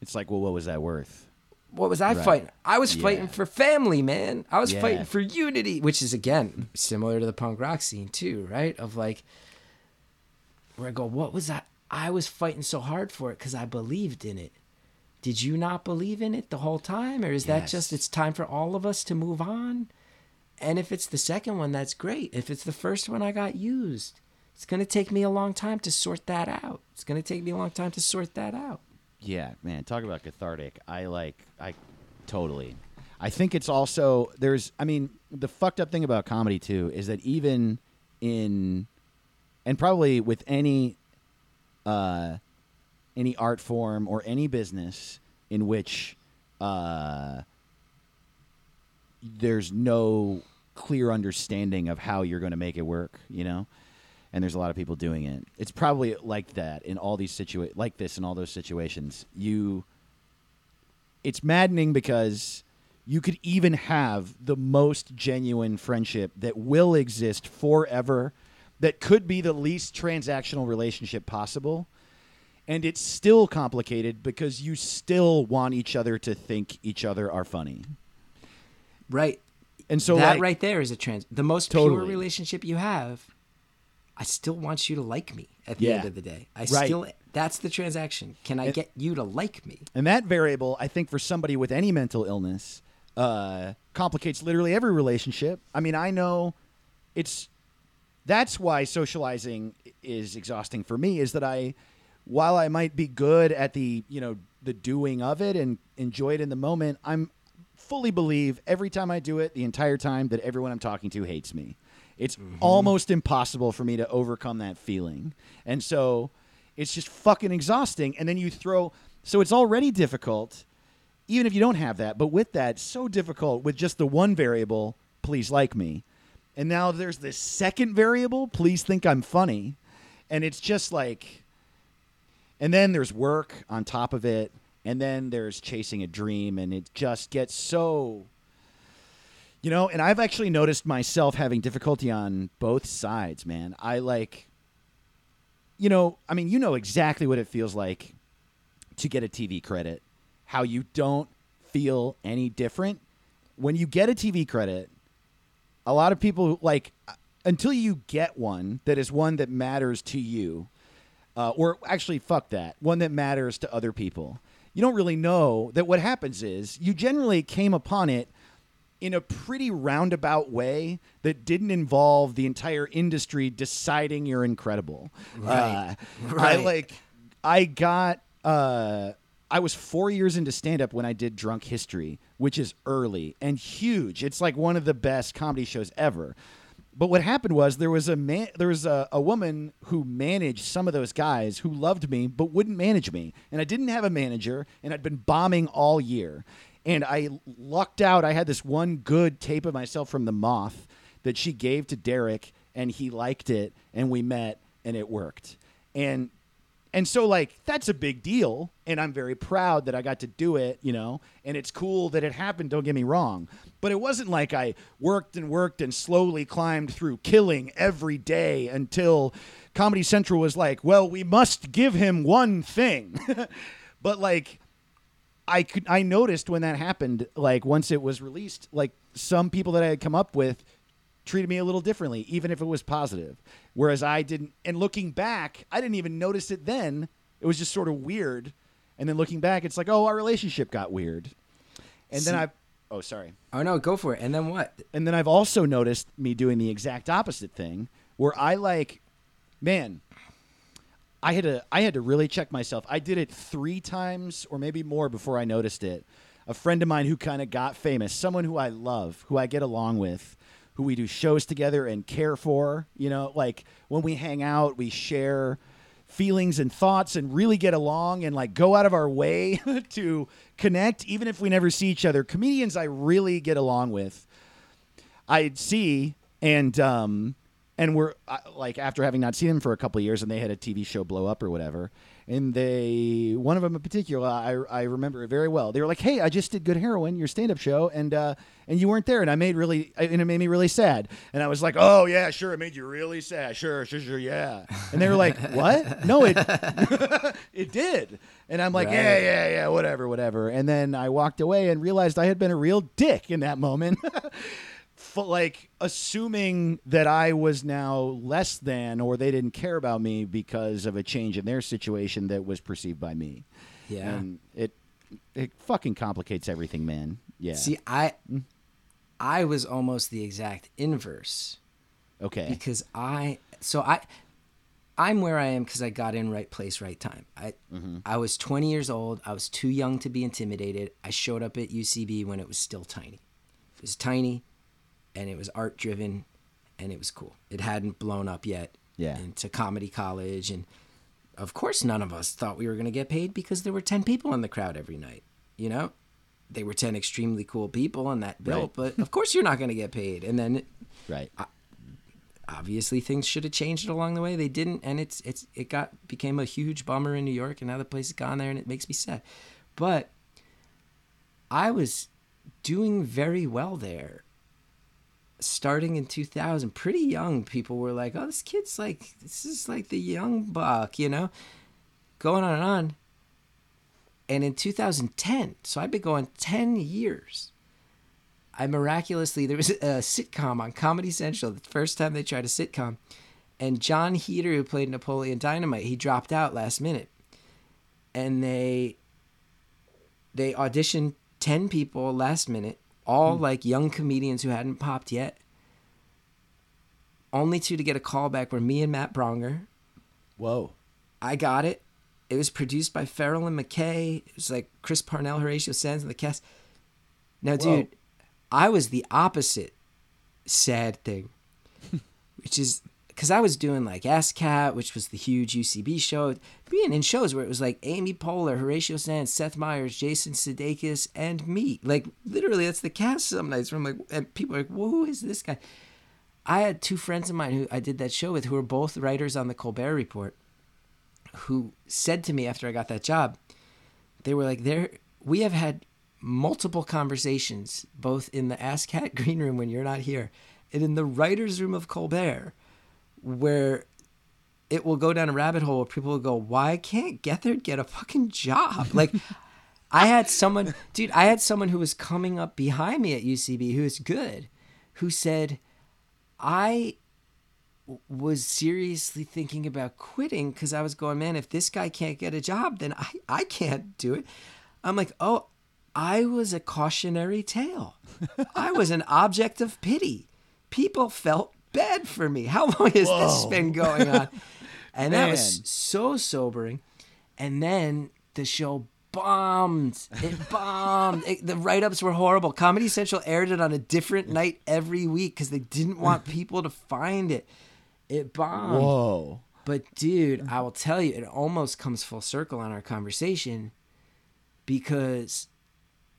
It's like, well, what was that worth? What was I fighting? I was fighting for family, man. I was fighting for unity, which is, again, similar to the punk rock scene too, right? Of like, where I go, what was that? I was fighting so hard for it because I believed in it. Did you not believe in it the whole time? Or is that just, it's time for all of us to move on? And if it's the second one, that's great. If it's the first one, I got used. It's going to take me a long time to sort that out. Yeah, man, talk about cathartic. I think it's also, the fucked up thing about comedy too is that even in, and probably with any art form or any business in which there's no clear understanding of how you're going to make it work, and there's a lot of people doing it. It's probably like that in all these in all those situations. It's maddening because you could even have the most genuine friendship that will exist forever, that could be the least transactional relationship possible, and it's still complicated because you still want each other to think each other are funny. Right. And so that right there is the most pure relationship you have. I still want you to like me at the end of the day. That's the transaction. Can I get you to like me? And that variable, I think for somebody with any mental illness, complicates literally every relationship. I know that's why socializing is exhausting for me, is that while I might be good at the, the doing of it and enjoy it in the moment, I'm fully believe every time I do it the entire time that everyone I'm talking to hates me. It's almost impossible for me to overcome that feeling. And so it's just fucking exhausting. And then so it's already difficult, even if you don't have that. But with that, so difficult with just the one variable, please like me. And now there's this second variable, please think I'm funny. And it's just like, and then there's work on top of it. And then there's chasing a dream. And it just gets so, you know, and I've actually noticed myself having difficulty on both sides, man. I like, you know, I mean, you know exactly what it feels like to get a TV credit, how you don't feel any different. When you get a TV credit, a lot of people, like, until you get one that is one that matters to you, or actually, fuck that, one that matters to other people, you don't really know that what happens is you generally came upon it in a pretty roundabout way that didn't involve the entire industry deciding you're incredible. Right. Right. I was 4 years into stand-up when I did Drunk History, which is early and huge. It's like one of the best comedy shows ever. But what happened was there was a woman who managed some of those guys who loved me but wouldn't manage me. And I didn't have a manager, and I'd been bombing all year. And I lucked out. I had this one good tape of myself from The Moth that she gave to Derek, and he liked it, and we met, and it worked. And so, like, that's a big deal, and I'm very proud that I got to do it, you know, and it's cool that it happened, don't get me wrong. But it wasn't like I worked and slowly climbed through killing every day until Comedy Central was like, well, we must give him one thing. But, like, I noticed when that happened, like, once it was released, like, some people that I had come up with treated me a little differently, even if it was positive. Whereas I didn't, and looking back, I didn't even notice it then. It was just sort of weird. And then looking back, it's like, oh, our relationship got weird. And then Oh, no, go for it. And then what? And then I've also noticed me doing the exact opposite thing where I like, man, I had to really check myself. I did it 3 times or maybe more before I noticed it. A friend of mine who kind of got famous, someone who I love, who I get along with, who we do shows together and care for, you know, like when we hang out, we share feelings and thoughts and really get along and like go out of our way to connect, even if we never see each other. Comedians I really get along with, I'd see and we're like after having not seen them for a couple of years and they had a TV show blow up or whatever. And one of them in particular, I remember it very well. They were like, hey, I just did Good Heroin, your stand-up show, and you weren't there. And it made me really sad. And I was like, oh, yeah, sure, it made you really sad. Sure, yeah. And they were like, what? No, it it did. And I'm like, right. Yeah, whatever. And then I walked away and realized I had been a real dick in that moment. Like assuming that I was now less than or they didn't care about me because of a change in their situation that was perceived by me. Yeah. And it fucking complicates everything, man. Yeah. See, I was almost the exact inverse. Okay. Because I'm where I am because I got in right place, right time. I was 20 years old. I was too young to be intimidated. I showed up at UCB when it was still tiny. It was tiny. And it was art-driven, and it was cool. It hadn't blown up yet into comedy college. And, of course, none of us thought we were going to get paid because there were 10 people in the crowd every night. You know? They were 10 extremely cool people on that bill, right. But, of course, you're not going to get paid. And then, right. Obviously, things should have changed along the way. They didn't, and it became a huge bummer in New York, and now the place is gone there, and it makes me sad. But I was doing very well there. Starting in 2000, pretty young people were like, oh, this kid's like, this is like the young buck, you know, going on and on. And in 2010, so I've been going 10 years. I miraculously, there was a sitcom on Comedy Central, the first time they tried a sitcom, and John Heater, who played Napoleon Dynamite, he dropped out last minute. And they auditioned 10 people last minute, all like young comedians who hadn't popped yet. Only 2 to get a call back were me and Matt Bronger. Whoa. I got it. It was produced by Ferrell and MacKaye. It was like Chris Parnell, Horatio Sands, and the cast. Now, dude, I was the opposite sad thing, which is because I was doing like ASCAT, which was the huge UCB show, being in shows where it was like Amy Poehler, Horatio Sands, Seth Meyers, Jason Sudeikis, and me. Like literally, that's the cast some nights where I'm like, and people are like, well, who is this guy? I had two friends of mine who I did that show with who were both writers on the Colbert Report, who said to me after I got that job, they were like, we have had multiple conversations, both in the Ask Hat green room when you're not here and in the writer's room of Colbert, where it will go down a rabbit hole where people will go, why can't Gethard get a fucking job? Like, I had someone who was coming up behind me at UCB who is good, who said, I was seriously thinking about quitting because I was going, man, if this guy can't get a job, then I can't do it. I'm like, oh, I was a cautionary tale. I was an object of pity. People felt bad for me. How long has this been going on? And that was so sobering. And then the show bombed. It bombed. The write-ups were horrible. Comedy Central aired it on a different night every week because they didn't want people to find it. It bombed. Whoa. But, dude, I will tell you, it almost comes full circle on our conversation, because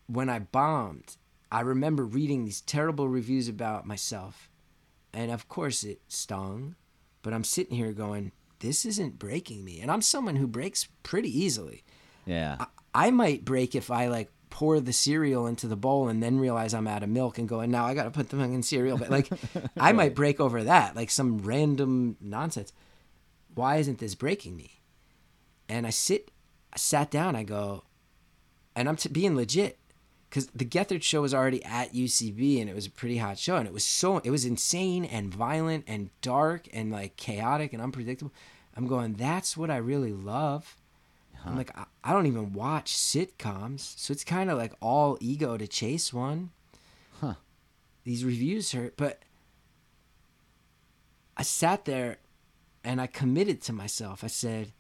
when I bombed, I remember reading these terrible reviews about myself. And, of course, it stung. But I'm sitting here going, this isn't breaking me. And I'm someone who breaks pretty easily. Yeah. I might break if I, like, pour the cereal into the bowl and then realize I'm out of milk and go, and now I got to put the fucking cereal. But, like, I might break over that, like some random nonsense. Why isn't this breaking me? And I sat down, I go, and I'm being legit, because the Gethard show was already at UCB and it was a pretty hot show. And it was insane and violent and dark and, like, chaotic and unpredictable. I'm going, that's what I really love. I'm like, I don't even watch sitcoms, so it's kind of like all ego to chase one. Huh. These reviews hurt, but I sat there and I committed to myself. I said,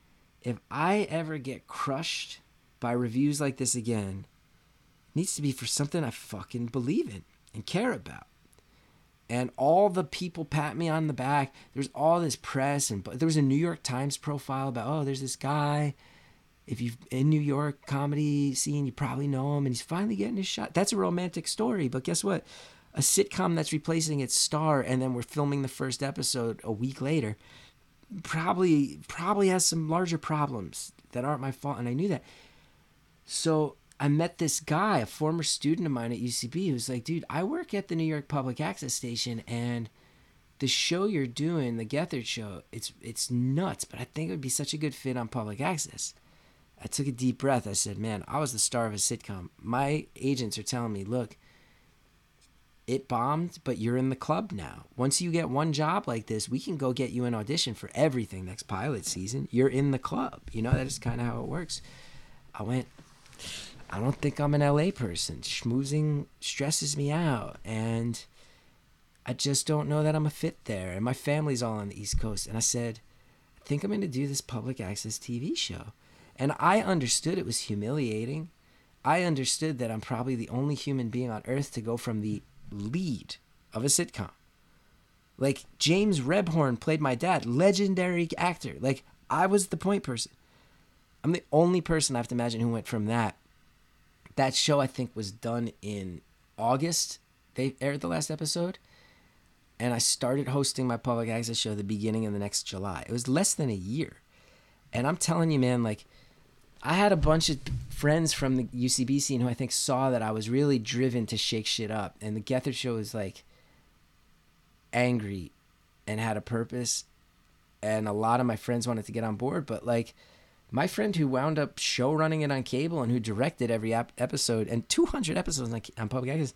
if I ever get crushed by reviews like this again, it needs to be for something I fucking believe in and care about. And all the people pat me on the back. There's all this press, and there was a New York Times profile about, oh, there's this guy, if you've in New York comedy scene, you probably know him, and he's finally getting his shot. That's a romantic story, but guess what? A sitcom that's replacing its star, and then we're filming the first episode a week later, probably has some larger problems that aren't my fault, and I knew that. So I met this guy, a former student of mine at UCB, who's like, dude, I work at the New York Public Access Station, and the show you're doing, the Gethard Show, it's nuts, but I think it would be such a good fit on Public Access. I took a deep breath. I said, man, I was the star of a sitcom. My agents are telling me, look, it bombed, but you're in the club now. Once you get one job like this, we can go get you an audition for everything next pilot season. You're in the club. You know, that is kind of how it works. I went, I don't think I'm an LA person. Schmoozing stresses me out. And I just don't know that I'm a fit there. And my family's all on the East Coast. And I said, I think I'm going to do this public access TV show. And I understood it was humiliating. I understood that I'm probably the only human being on earth to go from the lead of a sitcom. Like, James Rebhorn played my dad, legendary actor. Like, I was the point person. I'm the only person I have to imagine who went from that. That show, I think, was done in August. They aired the last episode. And I started hosting my public access show the beginning of the next July. It was less than a year. And I'm telling you, man, like, I had a bunch of friends from the UCB scene who I think saw that I was really driven to shake shit up. And the Gethard Show was, like, angry and had a purpose. And a lot of my friends wanted to get on board. But, like, my friend who wound up show running it on cable and who directed every episode and 200 episodes on public access,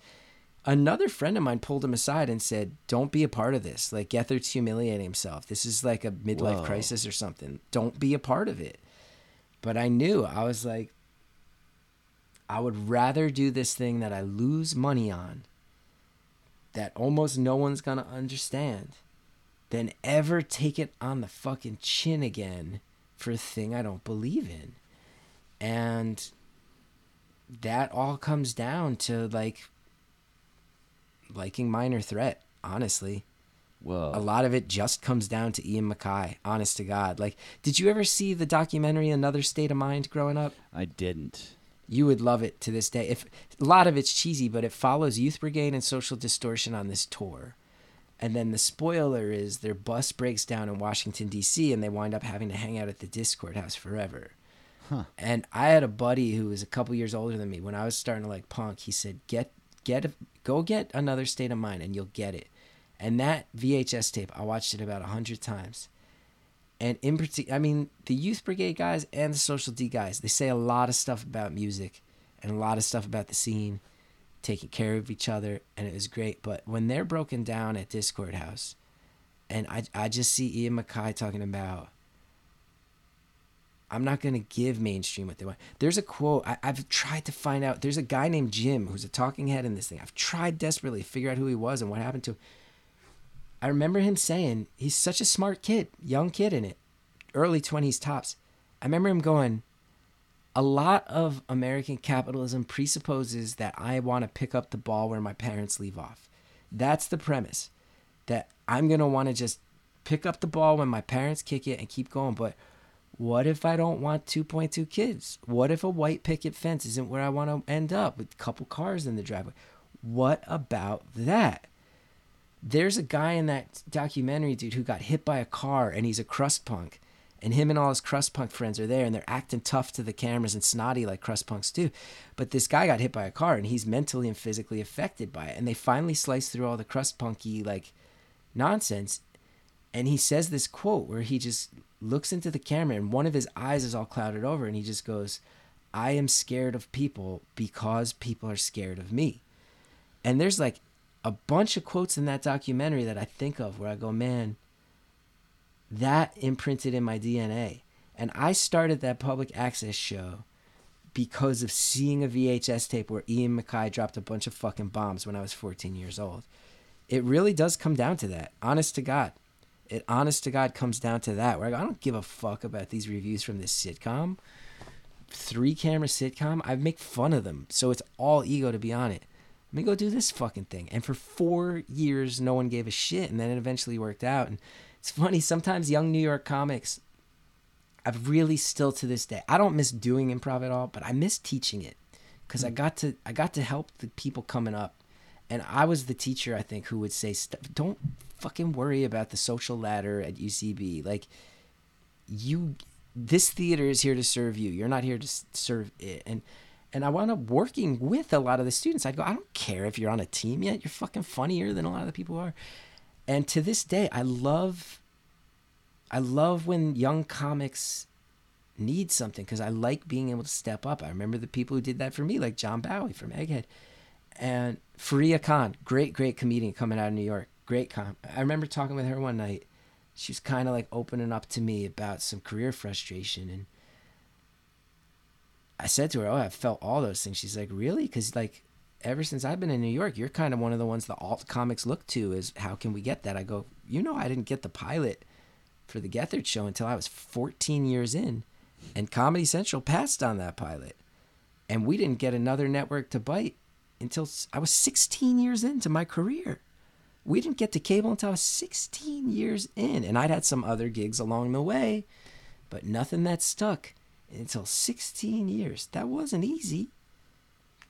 another friend of mine pulled him aside and said, don't be a part of this. Like, Gethard's humiliating himself. This is like a midlife crisis or something. Don't be a part of it. But I knew, I was like, I would rather do this thing that I lose money on, that almost no one's going to understand, than ever take it on the fucking chin again for a thing I don't believe in. And that all comes down to, like, liking Minor Threat, honestly. Whoa. A lot of it just comes down to Ian MacKaye, honest to God. Like, did you ever see the documentary Another State of Mind growing up? I didn't. You would love it to this day. If a lot of it's cheesy, but it follows Youth Brigade and Social Distortion on this tour. And then the spoiler is their bus breaks down in Washington, D.C., and they wind up having to hang out at the Discord House forever. Huh. And I had a buddy who was a couple years older than me. When I was starting to like punk, he said, go get Another State of Mind, and you'll get it. And that VHS tape, I watched it about 100 times. And in particular, I mean, the Youth Brigade guys and the Social D guys, they say a lot of stuff about music and a lot of stuff about the scene, taking care of each other, and it was great. But when they're broken down at Discord House, and I just see Ian MacKaye talking about, I'm not going to give mainstream what they want. There's a quote. I've tried to find out. There's a guy named Jim who's a talking head in this thing. I've tried desperately to figure out who he was and what happened to him. I remember him saying, he's such a smart kid, young kid in it, early 20s tops. I remember him going, a lot of American capitalism presupposes that I want to pick up the ball where my parents leave off. That's the premise, that I'm going to want to just pick up the ball when my parents kick it and keep going. But what if I don't want 2.2 kids? What if a white picket fence isn't where I want to end up with a couple cars in the driveway? What about that? There's a guy in that documentary, dude, who got hit by a car, and he's a crust punk. And him and all his crust punk friends are there, and they're acting tough to the cameras and snotty like crust punks do. But this guy got hit by a car, and he's mentally and physically affected by it. And they finally slice through all the crust punky like nonsense. And he says this quote where he just looks into the camera, and one of his eyes is all clouded over, and he just goes, I am scared of people because people are scared of me. And there's like a bunch of quotes in that documentary that I think of where I go, man, that imprinted in my DNA. And I started that Public Access show because of seeing a VHS tape where Ian MacKaye dropped a bunch of fucking bombs when I was 14 years old. It really does come down to that. Honest to God. It honest to God comes down to that, where I go, I don't give a fuck about these reviews from this sitcom. 3-camera sitcom. I make fun of them. So it's all ego to be on it. Let me go do this fucking thing. And for 4 years, no one gave a shit. And then it eventually worked out. And it's funny, sometimes young New York comics, I've really still to this day, I don't miss doing improv at all, but I miss teaching it. Because I got to help the people coming up. And I was the teacher, I think, who would say, don't fucking worry about the social ladder at UCB. Like, this theater is here to serve you. You're not here to serve it. And I wound up working with a lot of the students. I'd go, I don't care if you're on a team yet. You're fucking funnier than a lot of the people are. And to this day, I love when young comics need something, because I like being able to step up. I remember the people who did that for me, like John Bowie from Egghead. And Faria Khan, great comedian coming out of New York. Great com. I remember talking with her one night. She was kind of like opening up to me about some career frustration, and I said to her, I felt all those things. She's like, really? Because like ever since I've been in New York, you're kind of one of the ones the alt comics look to is how can we get that? I go, I didn't get the pilot for The Gethard Show until I was 14 years in, and Comedy Central passed on that pilot. And we didn't get another network to bite until I was 16 years into my career. We didn't get to cable until I was 16 years in. And I'd had some other gigs along the way, but nothing that stuck. Until 16 years. That wasn't easy.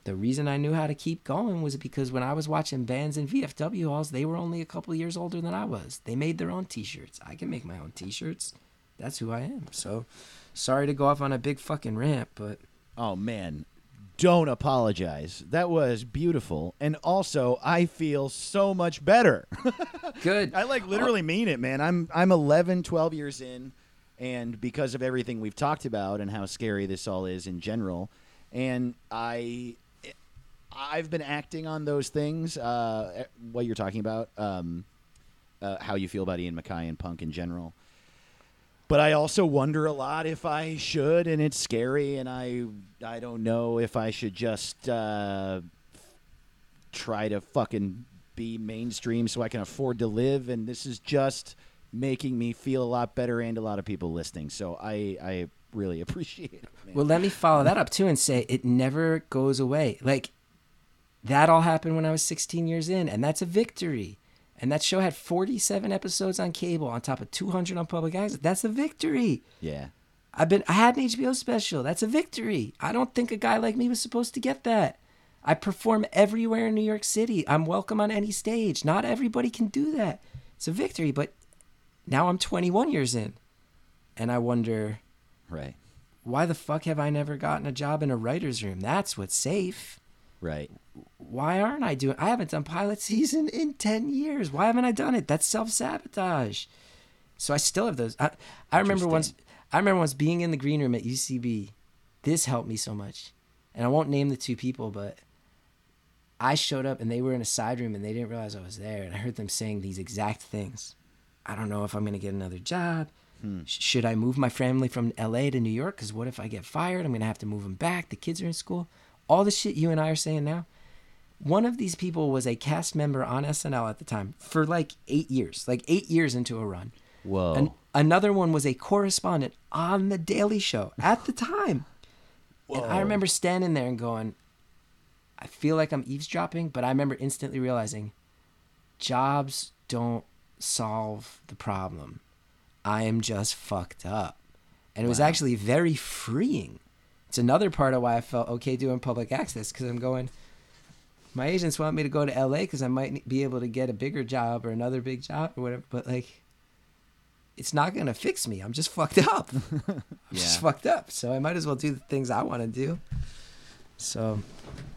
The reason I knew how to keep going was because when I was watching bands in VFW halls, they were only a couple years older than I was. They made their own t-shirts. I can make my own t-shirts. That's who I am. So, sorry to go off on a big fucking rant, but... Oh, man. Don't apologize. That was beautiful. And also, I feel so much better. Good. I, literally mean it, man. I'm 11, 12 years in. And because of everything we've talked about and how scary this all is in general, and I've been acting on those things, what you're talking about, how you feel about Ian MacKaye and punk in general. But I also wonder a lot if I should, and it's scary, and I don't know if I should just try to fucking be mainstream so I can afford to live, and this is just... making me feel a lot better and a lot of people listening. So I really appreciate it, man. Well, let me follow that up too and say it never goes away. Like that all happened when I was 16 years in, and that's a victory. And that show had 47 episodes on cable on top of 200 on Public Access. That's a victory. Yeah. I had an HBO special. That's a victory. I don't think a guy like me was supposed to get that. I perform everywhere in New York City. I'm welcome on any stage. Not everybody can do that. It's a victory, but now I'm 21 years in. And I wonder, right, why the fuck have I never gotten a job in a writer's room? That's what's safe. Right. Why aren't I doing... I haven't done pilot season in 10 years. Why haven't I done it? That's self-sabotage. So I still have those. I remember once being in the green room at UCB. This helped me so much. And I won't name the two people, but I showed up and they were in a side room and they didn't realize I was there. And I heard them saying these exact things. I don't know if I'm going to get another job. Should I move my family from LA to New York? Because what if I get fired? I'm going to have to move them back. The kids are in school. All the shit you and I are saying now. One of these people was a cast member on SNL at the time for like 8 years. Like 8 years into a run. Whoa. And another one was a correspondent on The Daily Show at the time. Whoa. And I remember standing there and going, I feel like I'm eavesdropping, but I remember instantly realizing jobs don't solve the problem. I am just fucked up. And it was actually very freeing. It's another part of why I felt okay doing public access, because I'm going, my agents want me to go to LA because I might be able to get a bigger job or another big job or whatever, but like, it's not going to fix me. I'm just fucked up. So I might as well do the things I want to do. So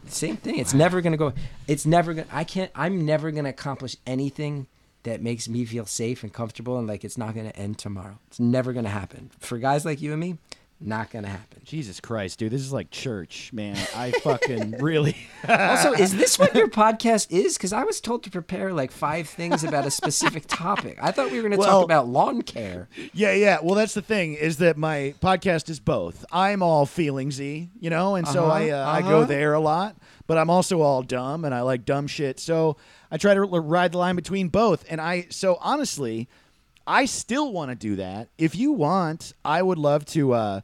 same thing. It's never going to go. I'm never going to accomplish anything that makes me feel safe and comfortable and like it's not going to end tomorrow. It's never going to happen. For guys like you and me, not going to happen. Jesus Christ, dude. This is like church, man. I fucking really... Also, is this what your podcast is? Because I was told to prepare like 5 things about a specific topic. I thought we were going to talk about lawn care. Yeah. Well, that's the thing is that my podcast is both. I'm all feelingsy, you know, and so I go there a lot. But I'm also all dumb and I like dumb shit. So I try to ride the line between both. And so honestly, I still want to do that. If you want, I would love to,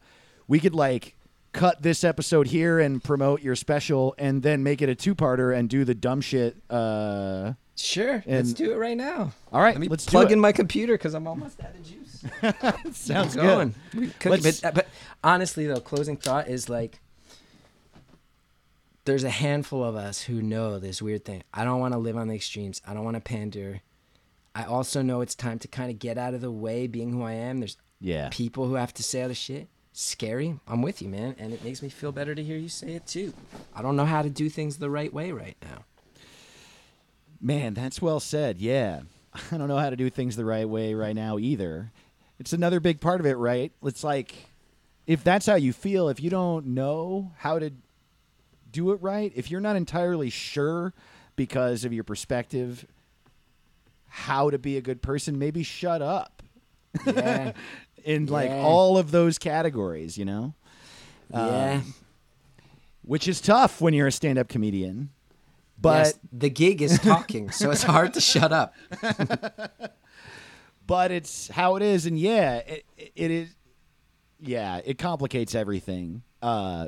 we could like cut this episode here and promote your special and then make it a 2-parter and do the dumb shit. Sure. Let's do it right now. All right. Let's plug in my computer because I'm almost out of juice. Sounds good. But honestly, though, closing thought is like, there's a handful of us who know this weird thing. I don't want to live on the extremes. I don't want to pander. I also know it's time to kind of get out of the way, being who I am. There's people who have to say other shit. Scary. I'm with you, man. And it makes me feel better to hear you say it, too. I don't know how to do things the right way right now. Man, that's well said. Yeah. I don't know how to do things the right way right now either. It's another big part of it, right? It's like, if that's how you feel, if you don't know how to do it right, if you're not entirely sure because of your perspective how to be a good person, maybe shut up. Yeah. In like all of those categories, you know? Yeah. Which is tough when you're a stand-up comedian. But yes, the gig is talking, so it's hard to shut up. But it's how it is, and it is. Yeah, it complicates everything.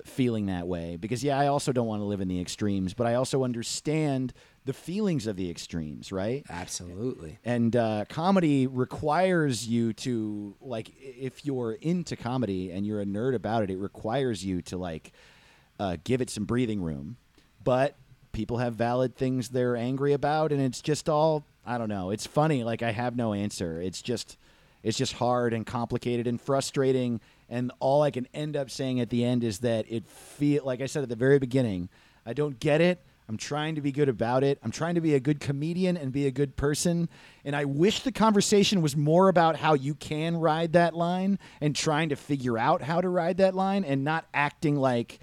Feeling that way because I also don't want to live in the extremes, but I also understand the feelings of the extremes, right? Absolutely. And comedy requires you to, like, if you're into comedy and you're a nerd about it, it requires you to like give it some breathing room. But people have valid things they're angry about, and it's just all, I don't know. It's funny. Like, I have no answer. It's just hard and complicated and frustrating. And all I can end up saying at the end is that it feel like I said at the very beginning, I don't get it. I'm trying to be good about it. I'm trying to be a good comedian and be a good person. And I wish the conversation was more about how you can ride that line and trying to figure out how to ride that line and not acting like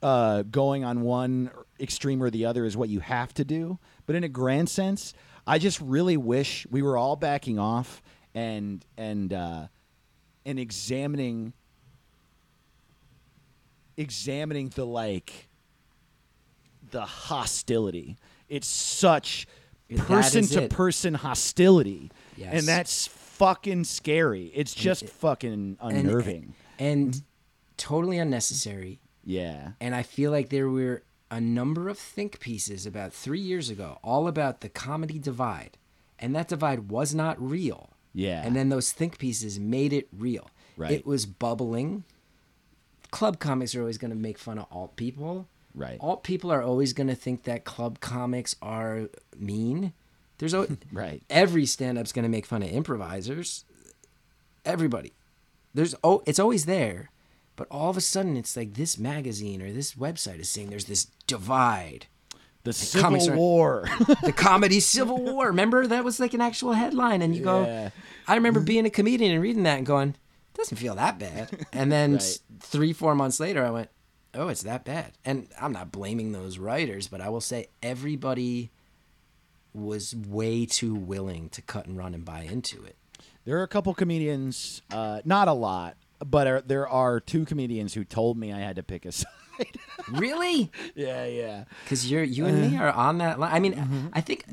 going on one extreme or the other is what you have to do. But in a grand sense, I just really wish we were all backing off and examining the like the hostility. It's such person to person hostility. Yes. And that's fucking scary. It's just fucking unnerving and totally unnecessary. Yeah. And I feel like there were a number of think pieces about 3 years ago all about the comedy divide, and that divide was not real. Yeah. And then those think pieces made it real. Right. It was bubbling. Club comics are always going to make fun of alt people. Right. All people are always going to think that club comics are mean. There's always, right. Every stand-up's going to make fun of improvisers. Everybody. There's it's always there. But all of a sudden, it's like this magazine or this website is saying there's this divide. The Civil War. The comedy Civil War. Remember? That was like an actual headline. And you go, I remember being a comedian and reading that and going, it doesn't feel that bad. And then right. 3-4 months later, I went, oh, it's that bad. And I'm not blaming those writers, but I will say everybody was way too willing to cut and run and buy into it. There are a couple comedians, not a lot, but there are two comedians who told me I had to pick a side. Really? Yeah. Because you and me are on that line. I mean, mm-hmm. I think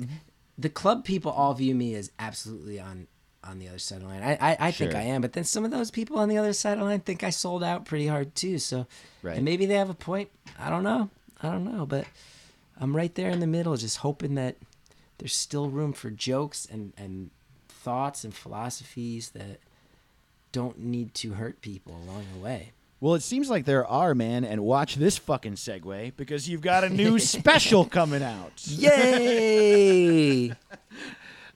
the club people all view me as absolutely on the other side of the line. I sure. think I am, but then some of those people on the other side of the line think I sold out pretty hard too. So right. And maybe they have a point. I don't know, but I'm right there in the middle, just hoping that there's still room for jokes and thoughts and philosophies that don't need to hurt people along the way. Well, it seems like there are, man, and watch this fucking segue, because you've got a new special coming out. Yay!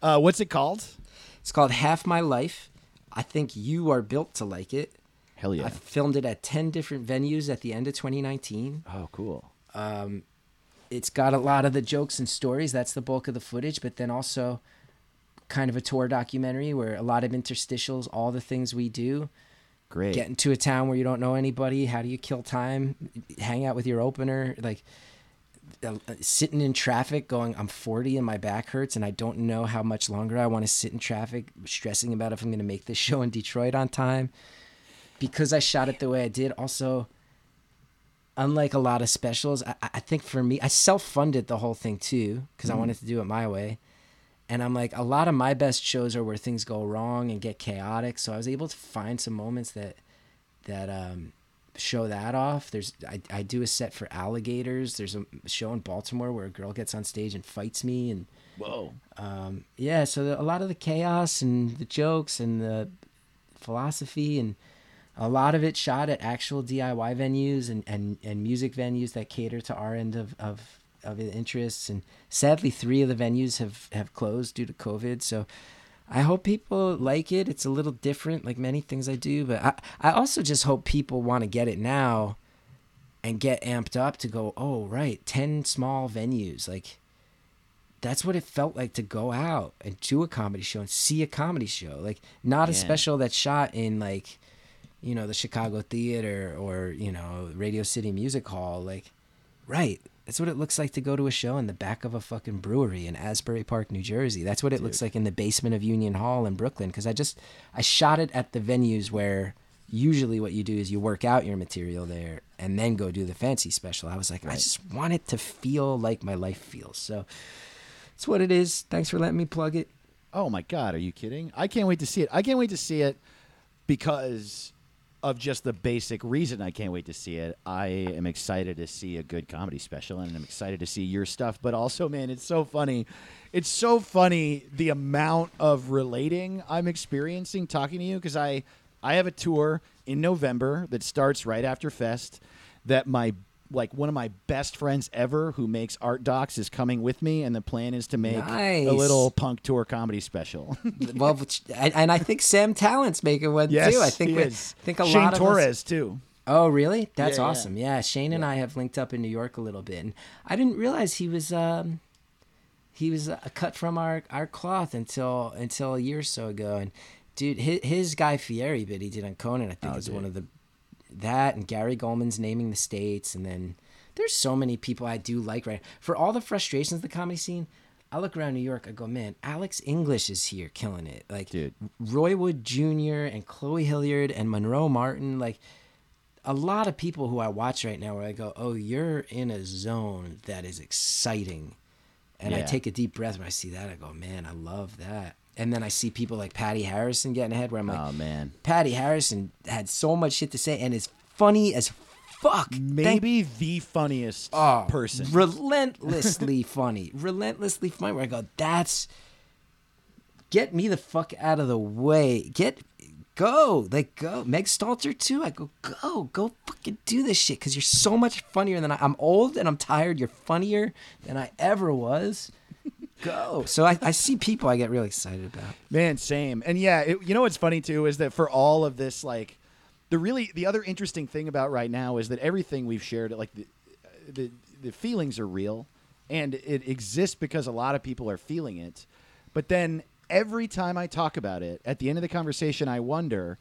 What's it called? It's called Half My Life. I think you are built to like it. Hell yeah. I filmed it at 10 different venues at the end of 2019. Oh, cool. It's got a lot of the jokes and stories. That's the bulk of the footage, but then also kind of a tour documentary where a lot of interstitials, all the things we do. Great. Get into a town where you don't know anybody. How do you kill time? Hang out with your opener. Like sitting in traffic going, I'm 40 and my back hurts and I don't know how much longer I want to sit in traffic, stressing about if I'm going to make this show in Detroit on time. Because I shot it the way I did. Also, unlike a lot of specials, I think for me, I self-funded the whole thing too because I wanted to do it my way. And I'm like, a lot of my best shows are where things go wrong and get chaotic. So I was able to find some moments that show that off. I do a set for alligators. There's a show in Baltimore where a girl gets on stage and fights me. And whoa. So a lot of the chaos and the jokes and the philosophy and a lot of it shot at actual DIY venues and music venues that cater to our end of interests, and sadly 3 of the venues have closed due to COVID. So I hope people like it. It's a little different, like many things I do, but I also just hope people want to get it now and get amped up to go, oh right, 10 small venues. Like that's what it felt like to go out and do a comedy show and see a comedy show. Like not a special that's shot in like, you know, the Chicago Theater or, you know, Radio City Music Hall. Like, right. That's what it looks like to go to a show in the back of a fucking brewery in Asbury Park, New Jersey. That's what it looks like in the basement of Union Hall in Brooklyn. Because I shot it at the venues where usually what you do is you work out your material there and then go do the fancy special. I was like, right. I just want it to feel like my life feels. So that's what it is. Thanks for letting me plug it. Oh my God, are you kidding? I can't wait to see it. I can't wait to see it because of just the basic reason I can't wait to see it. I am excited to see a good comedy special, and I'm excited to see your stuff. But also, man, it's so funny. It's so funny the amount of relating I'm experiencing talking to you, because I have a tour in November that starts right after Fest that my one of my best friends ever who makes art docs is coming with me, and the plan is to make a little punk tour comedy special. Well, and I think Sam Talent's making one too. I think a Shane lot of Torres us... too. Oh, really? That's awesome. Yeah, Shane and I have linked up in New York a little bit, and I didn't realize he was cut from our cloth until a year or so ago. And dude, his Guy Fieri bit he did on Conan, I think, is one of the. That and Gary Goldman's Naming the States, and then there's so many people I do like. Right, for all the frustrations of the comedy scene, I look around New York, I go, man, Alex English is here killing it. Like, dude, Roy Wood Jr. and Chloe Hilliard and Monroe Martin, like a lot of people who I watch right now where I go, oh, you're in a zone that is exciting. And I take a deep breath when I see that. I go, man, I love that. And then I see people like Patty Harrison getting ahead, where I'm like, oh man, Patty Harrison had so much shit to say and is funny as fuck. Maybe the funniest person. Relentlessly funny. Relentlessly funny. Where I go, get me the fuck out of the way. Get go. Like, go. Meg Stalter, too. I go fucking do this shit, because you're so much funnier than I'm old and I'm tired. You're funnier than I ever was. Go. So I see people I get really excited about. Man, same. And yeah, you know what's funny, too, is that for all of this, like, the other interesting thing about right now is that everything we've shared, like, the feelings are real, and it exists because a lot of people are feeling it. But then every time I talk about it, at the end of the conversation, I wonder,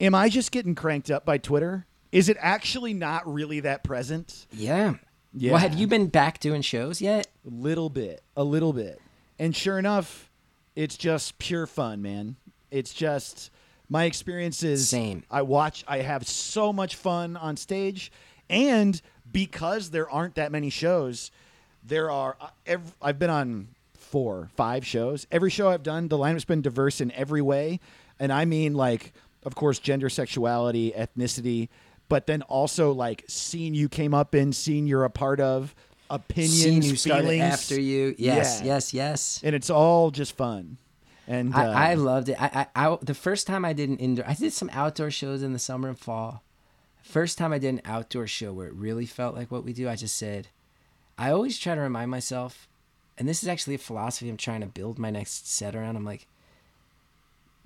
am I just getting cranked up by Twitter? Is it actually not really that present? Yeah. Well, have you been back doing shows yet? A little bit. And sure enough, it's just pure fun, man. It's just my experiences. Same. I have so much fun on stage, and because there aren't that many shows, I've been on 4, 5 shows. Every show I've done, the lineup's been diverse in every way. And I mean, like, of course, gender, sexuality, ethnicity, but then also, like, scene you came up in, scene you're a part of, opinions, scene you started after you. Yes. And it's all just fun. And I loved it. I the first time I did an indoor, I did some outdoor shows in the summer and fall. First time I did an outdoor show where it really felt like what we do, I just said, I always try to remind myself, and this is actually a philosophy I'm trying to build my next set around. I'm like,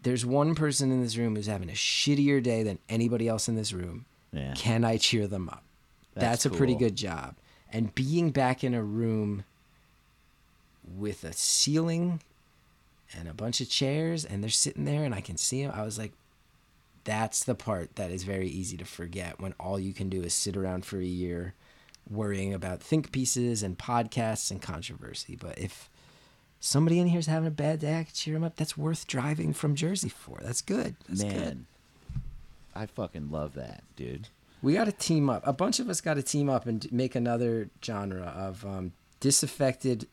there's one person in this room who's having a shittier day than anybody else in this room. Yeah. Can I cheer them up? That's a pretty good job. And being back in a room with a ceiling and a bunch of chairs, and they're sitting there and I can see them, I was like, that's the part that is very easy to forget when all you can do is sit around for a year worrying about think pieces and podcasts and controversy. But if somebody in here is having a bad day, I can cheer them up. That's worth driving from Jersey for. That's good. Man, I fucking love that, dude. We got to team up. A bunch of us got to team up and make another genre of disaffected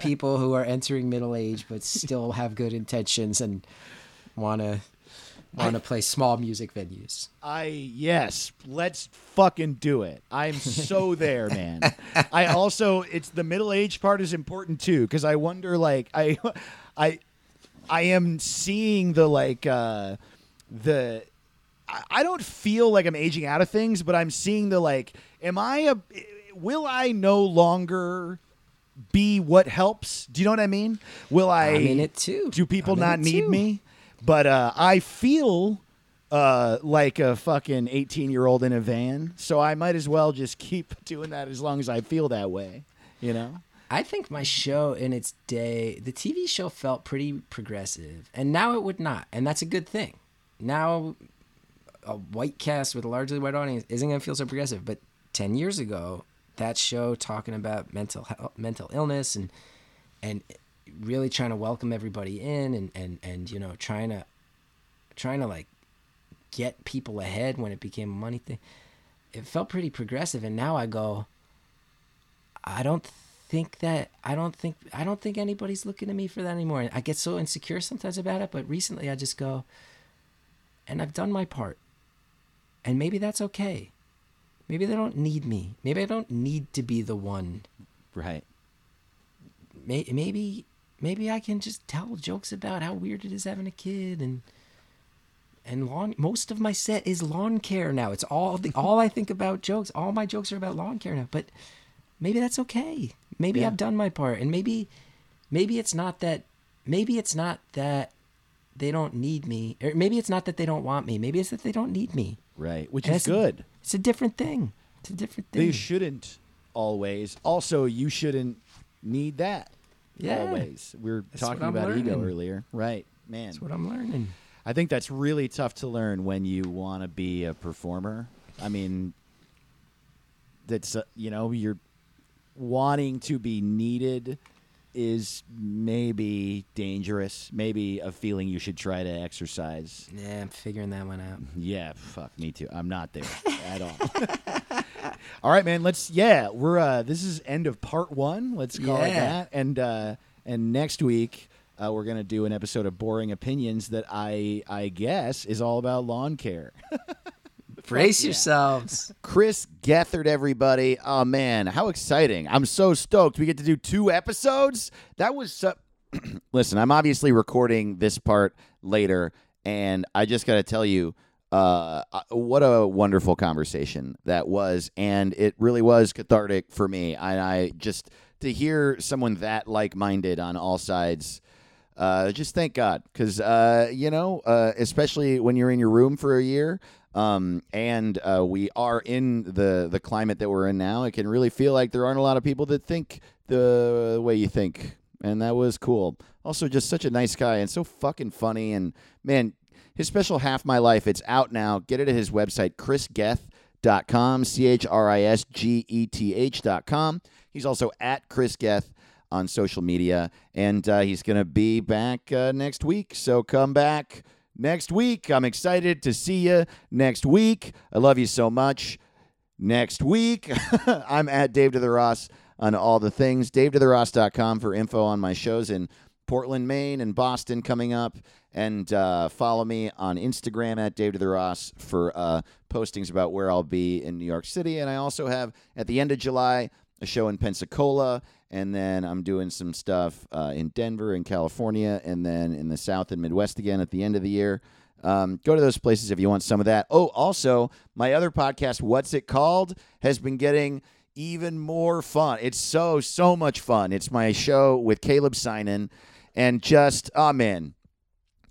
people who are entering middle age but still have good intentions and want to play small music venues. Yes, let's fucking do it. I'm so there, man. I also, it's the middle age part is important too, because I wonder, like, I am seeing the, like, I don't feel like I'm aging out of things, but I'm seeing the, like, will I no longer be what helps? Do you know what I mean? Will I'm in it too? Do people not need me? But I feel like a fucking 18-year-old in a van, so I might as well just keep doing that as long as I feel that way, you know? I think my show in its day, the TV show felt pretty progressive, and now it would not, and that's a good thing. Now a white cast with a largely white audience isn't going to feel so progressive, but 10 years ago, that show talking about mental health, mental illness and really trying to welcome everybody in and you know, trying to like get people ahead when it became a money thing. It felt pretty progressive, and now I go, I don't think anybody's looking to me for that anymore. And I get so insecure sometimes about it, but recently I just go, and I've done my part. And maybe that's okay. Maybe they don't need me. Maybe I don't need to be the one. Right. Maybe I can just tell jokes about how weird it is having a kid and lawn. Most of my set is lawn care now. It's all I think about jokes. All my jokes are about lawn care now. But maybe that's okay. Maybe I've done my part, and maybe it's not that. Maybe it's not that they don't need me, or maybe it's not that they don't want me. Maybe it's that they don't need me. Right, which is good. It's a different thing. It's a different thing. They shouldn't always. Also, you shouldn't need that. Yeah. Always. We were talking about ego earlier. Right, man. That's what I'm learning. I think that's really tough to learn when you want to be a performer. I mean, that's, you know, you're wanting to be needed is maybe dangerous, maybe a feeling you should try to exercise. Yeah, I'm figuring that one out. Yeah, fuck, me too. I'm not there at all. All right, man, we're this is end of part 1, let's call it that. And next week we're going to do an episode of Boring Opinions that I guess is all about lawn care. Brace yourselves. Chris Gethard, everybody. Oh, man, how exciting. I'm so stoked. We get to do 2 episodes. That was... Listen, I'm obviously recording this part later, And I just got to tell you, what a wonderful conversation that was. And it really was cathartic for me. And I just, to hear someone that like-minded on all sides, just thank God. Because, especially when you're in your room for a year, and we are in the climate that we're in now, it can really feel like there aren't a lot of people that think the way you think. And that was cool. Also, just such a nice guy and so fucking funny. And, man, his special Half My Life, it's out now. Get it at his website, chrisgeth.com, ChrisGeth.com. He's also at Chris Geth on social media. And he's going to be back next week. So come back next week. I'm excited to see you next week. I love you so much. Next week, I'm at Dave to the Ross on all the things. DaveToTheRoss.com for info on my shows in Portland, Maine, and Boston coming up. And follow me on Instagram at Dave to the Ross for postings about where I'll be in New York City. And I also have, at the end of July, a show in Pensacola. And then I'm doing some stuff in Denver and California, and then in the South and Midwest again at the end of the year. Go to those places if you want some of that. Oh, also, my other podcast, What's It Called?, has been getting even more fun. It's so much fun. It's my show with Caleb Sinan, and just, oh, man,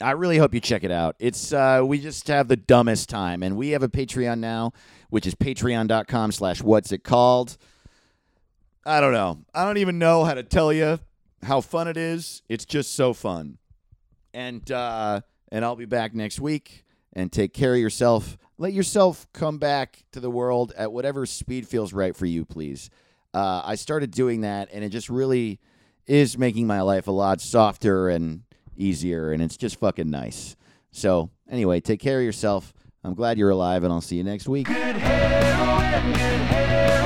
I really hope you check it out. It's we just have the dumbest time, and we have a Patreon now, which is patreon.com/whatsitcalled. I don't know. I don't even know how to tell you how fun it is. It's just so fun. And I'll be back next week, and take care of yourself. Let yourself come back to the world at whatever speed feels right for you, please. I started doing that, and it just really is making my life a lot softer and easier, and it's just fucking nice. So, anyway, take care of yourself. I'm glad you're alive, and I'll see you next week. Good head, oh, and good head.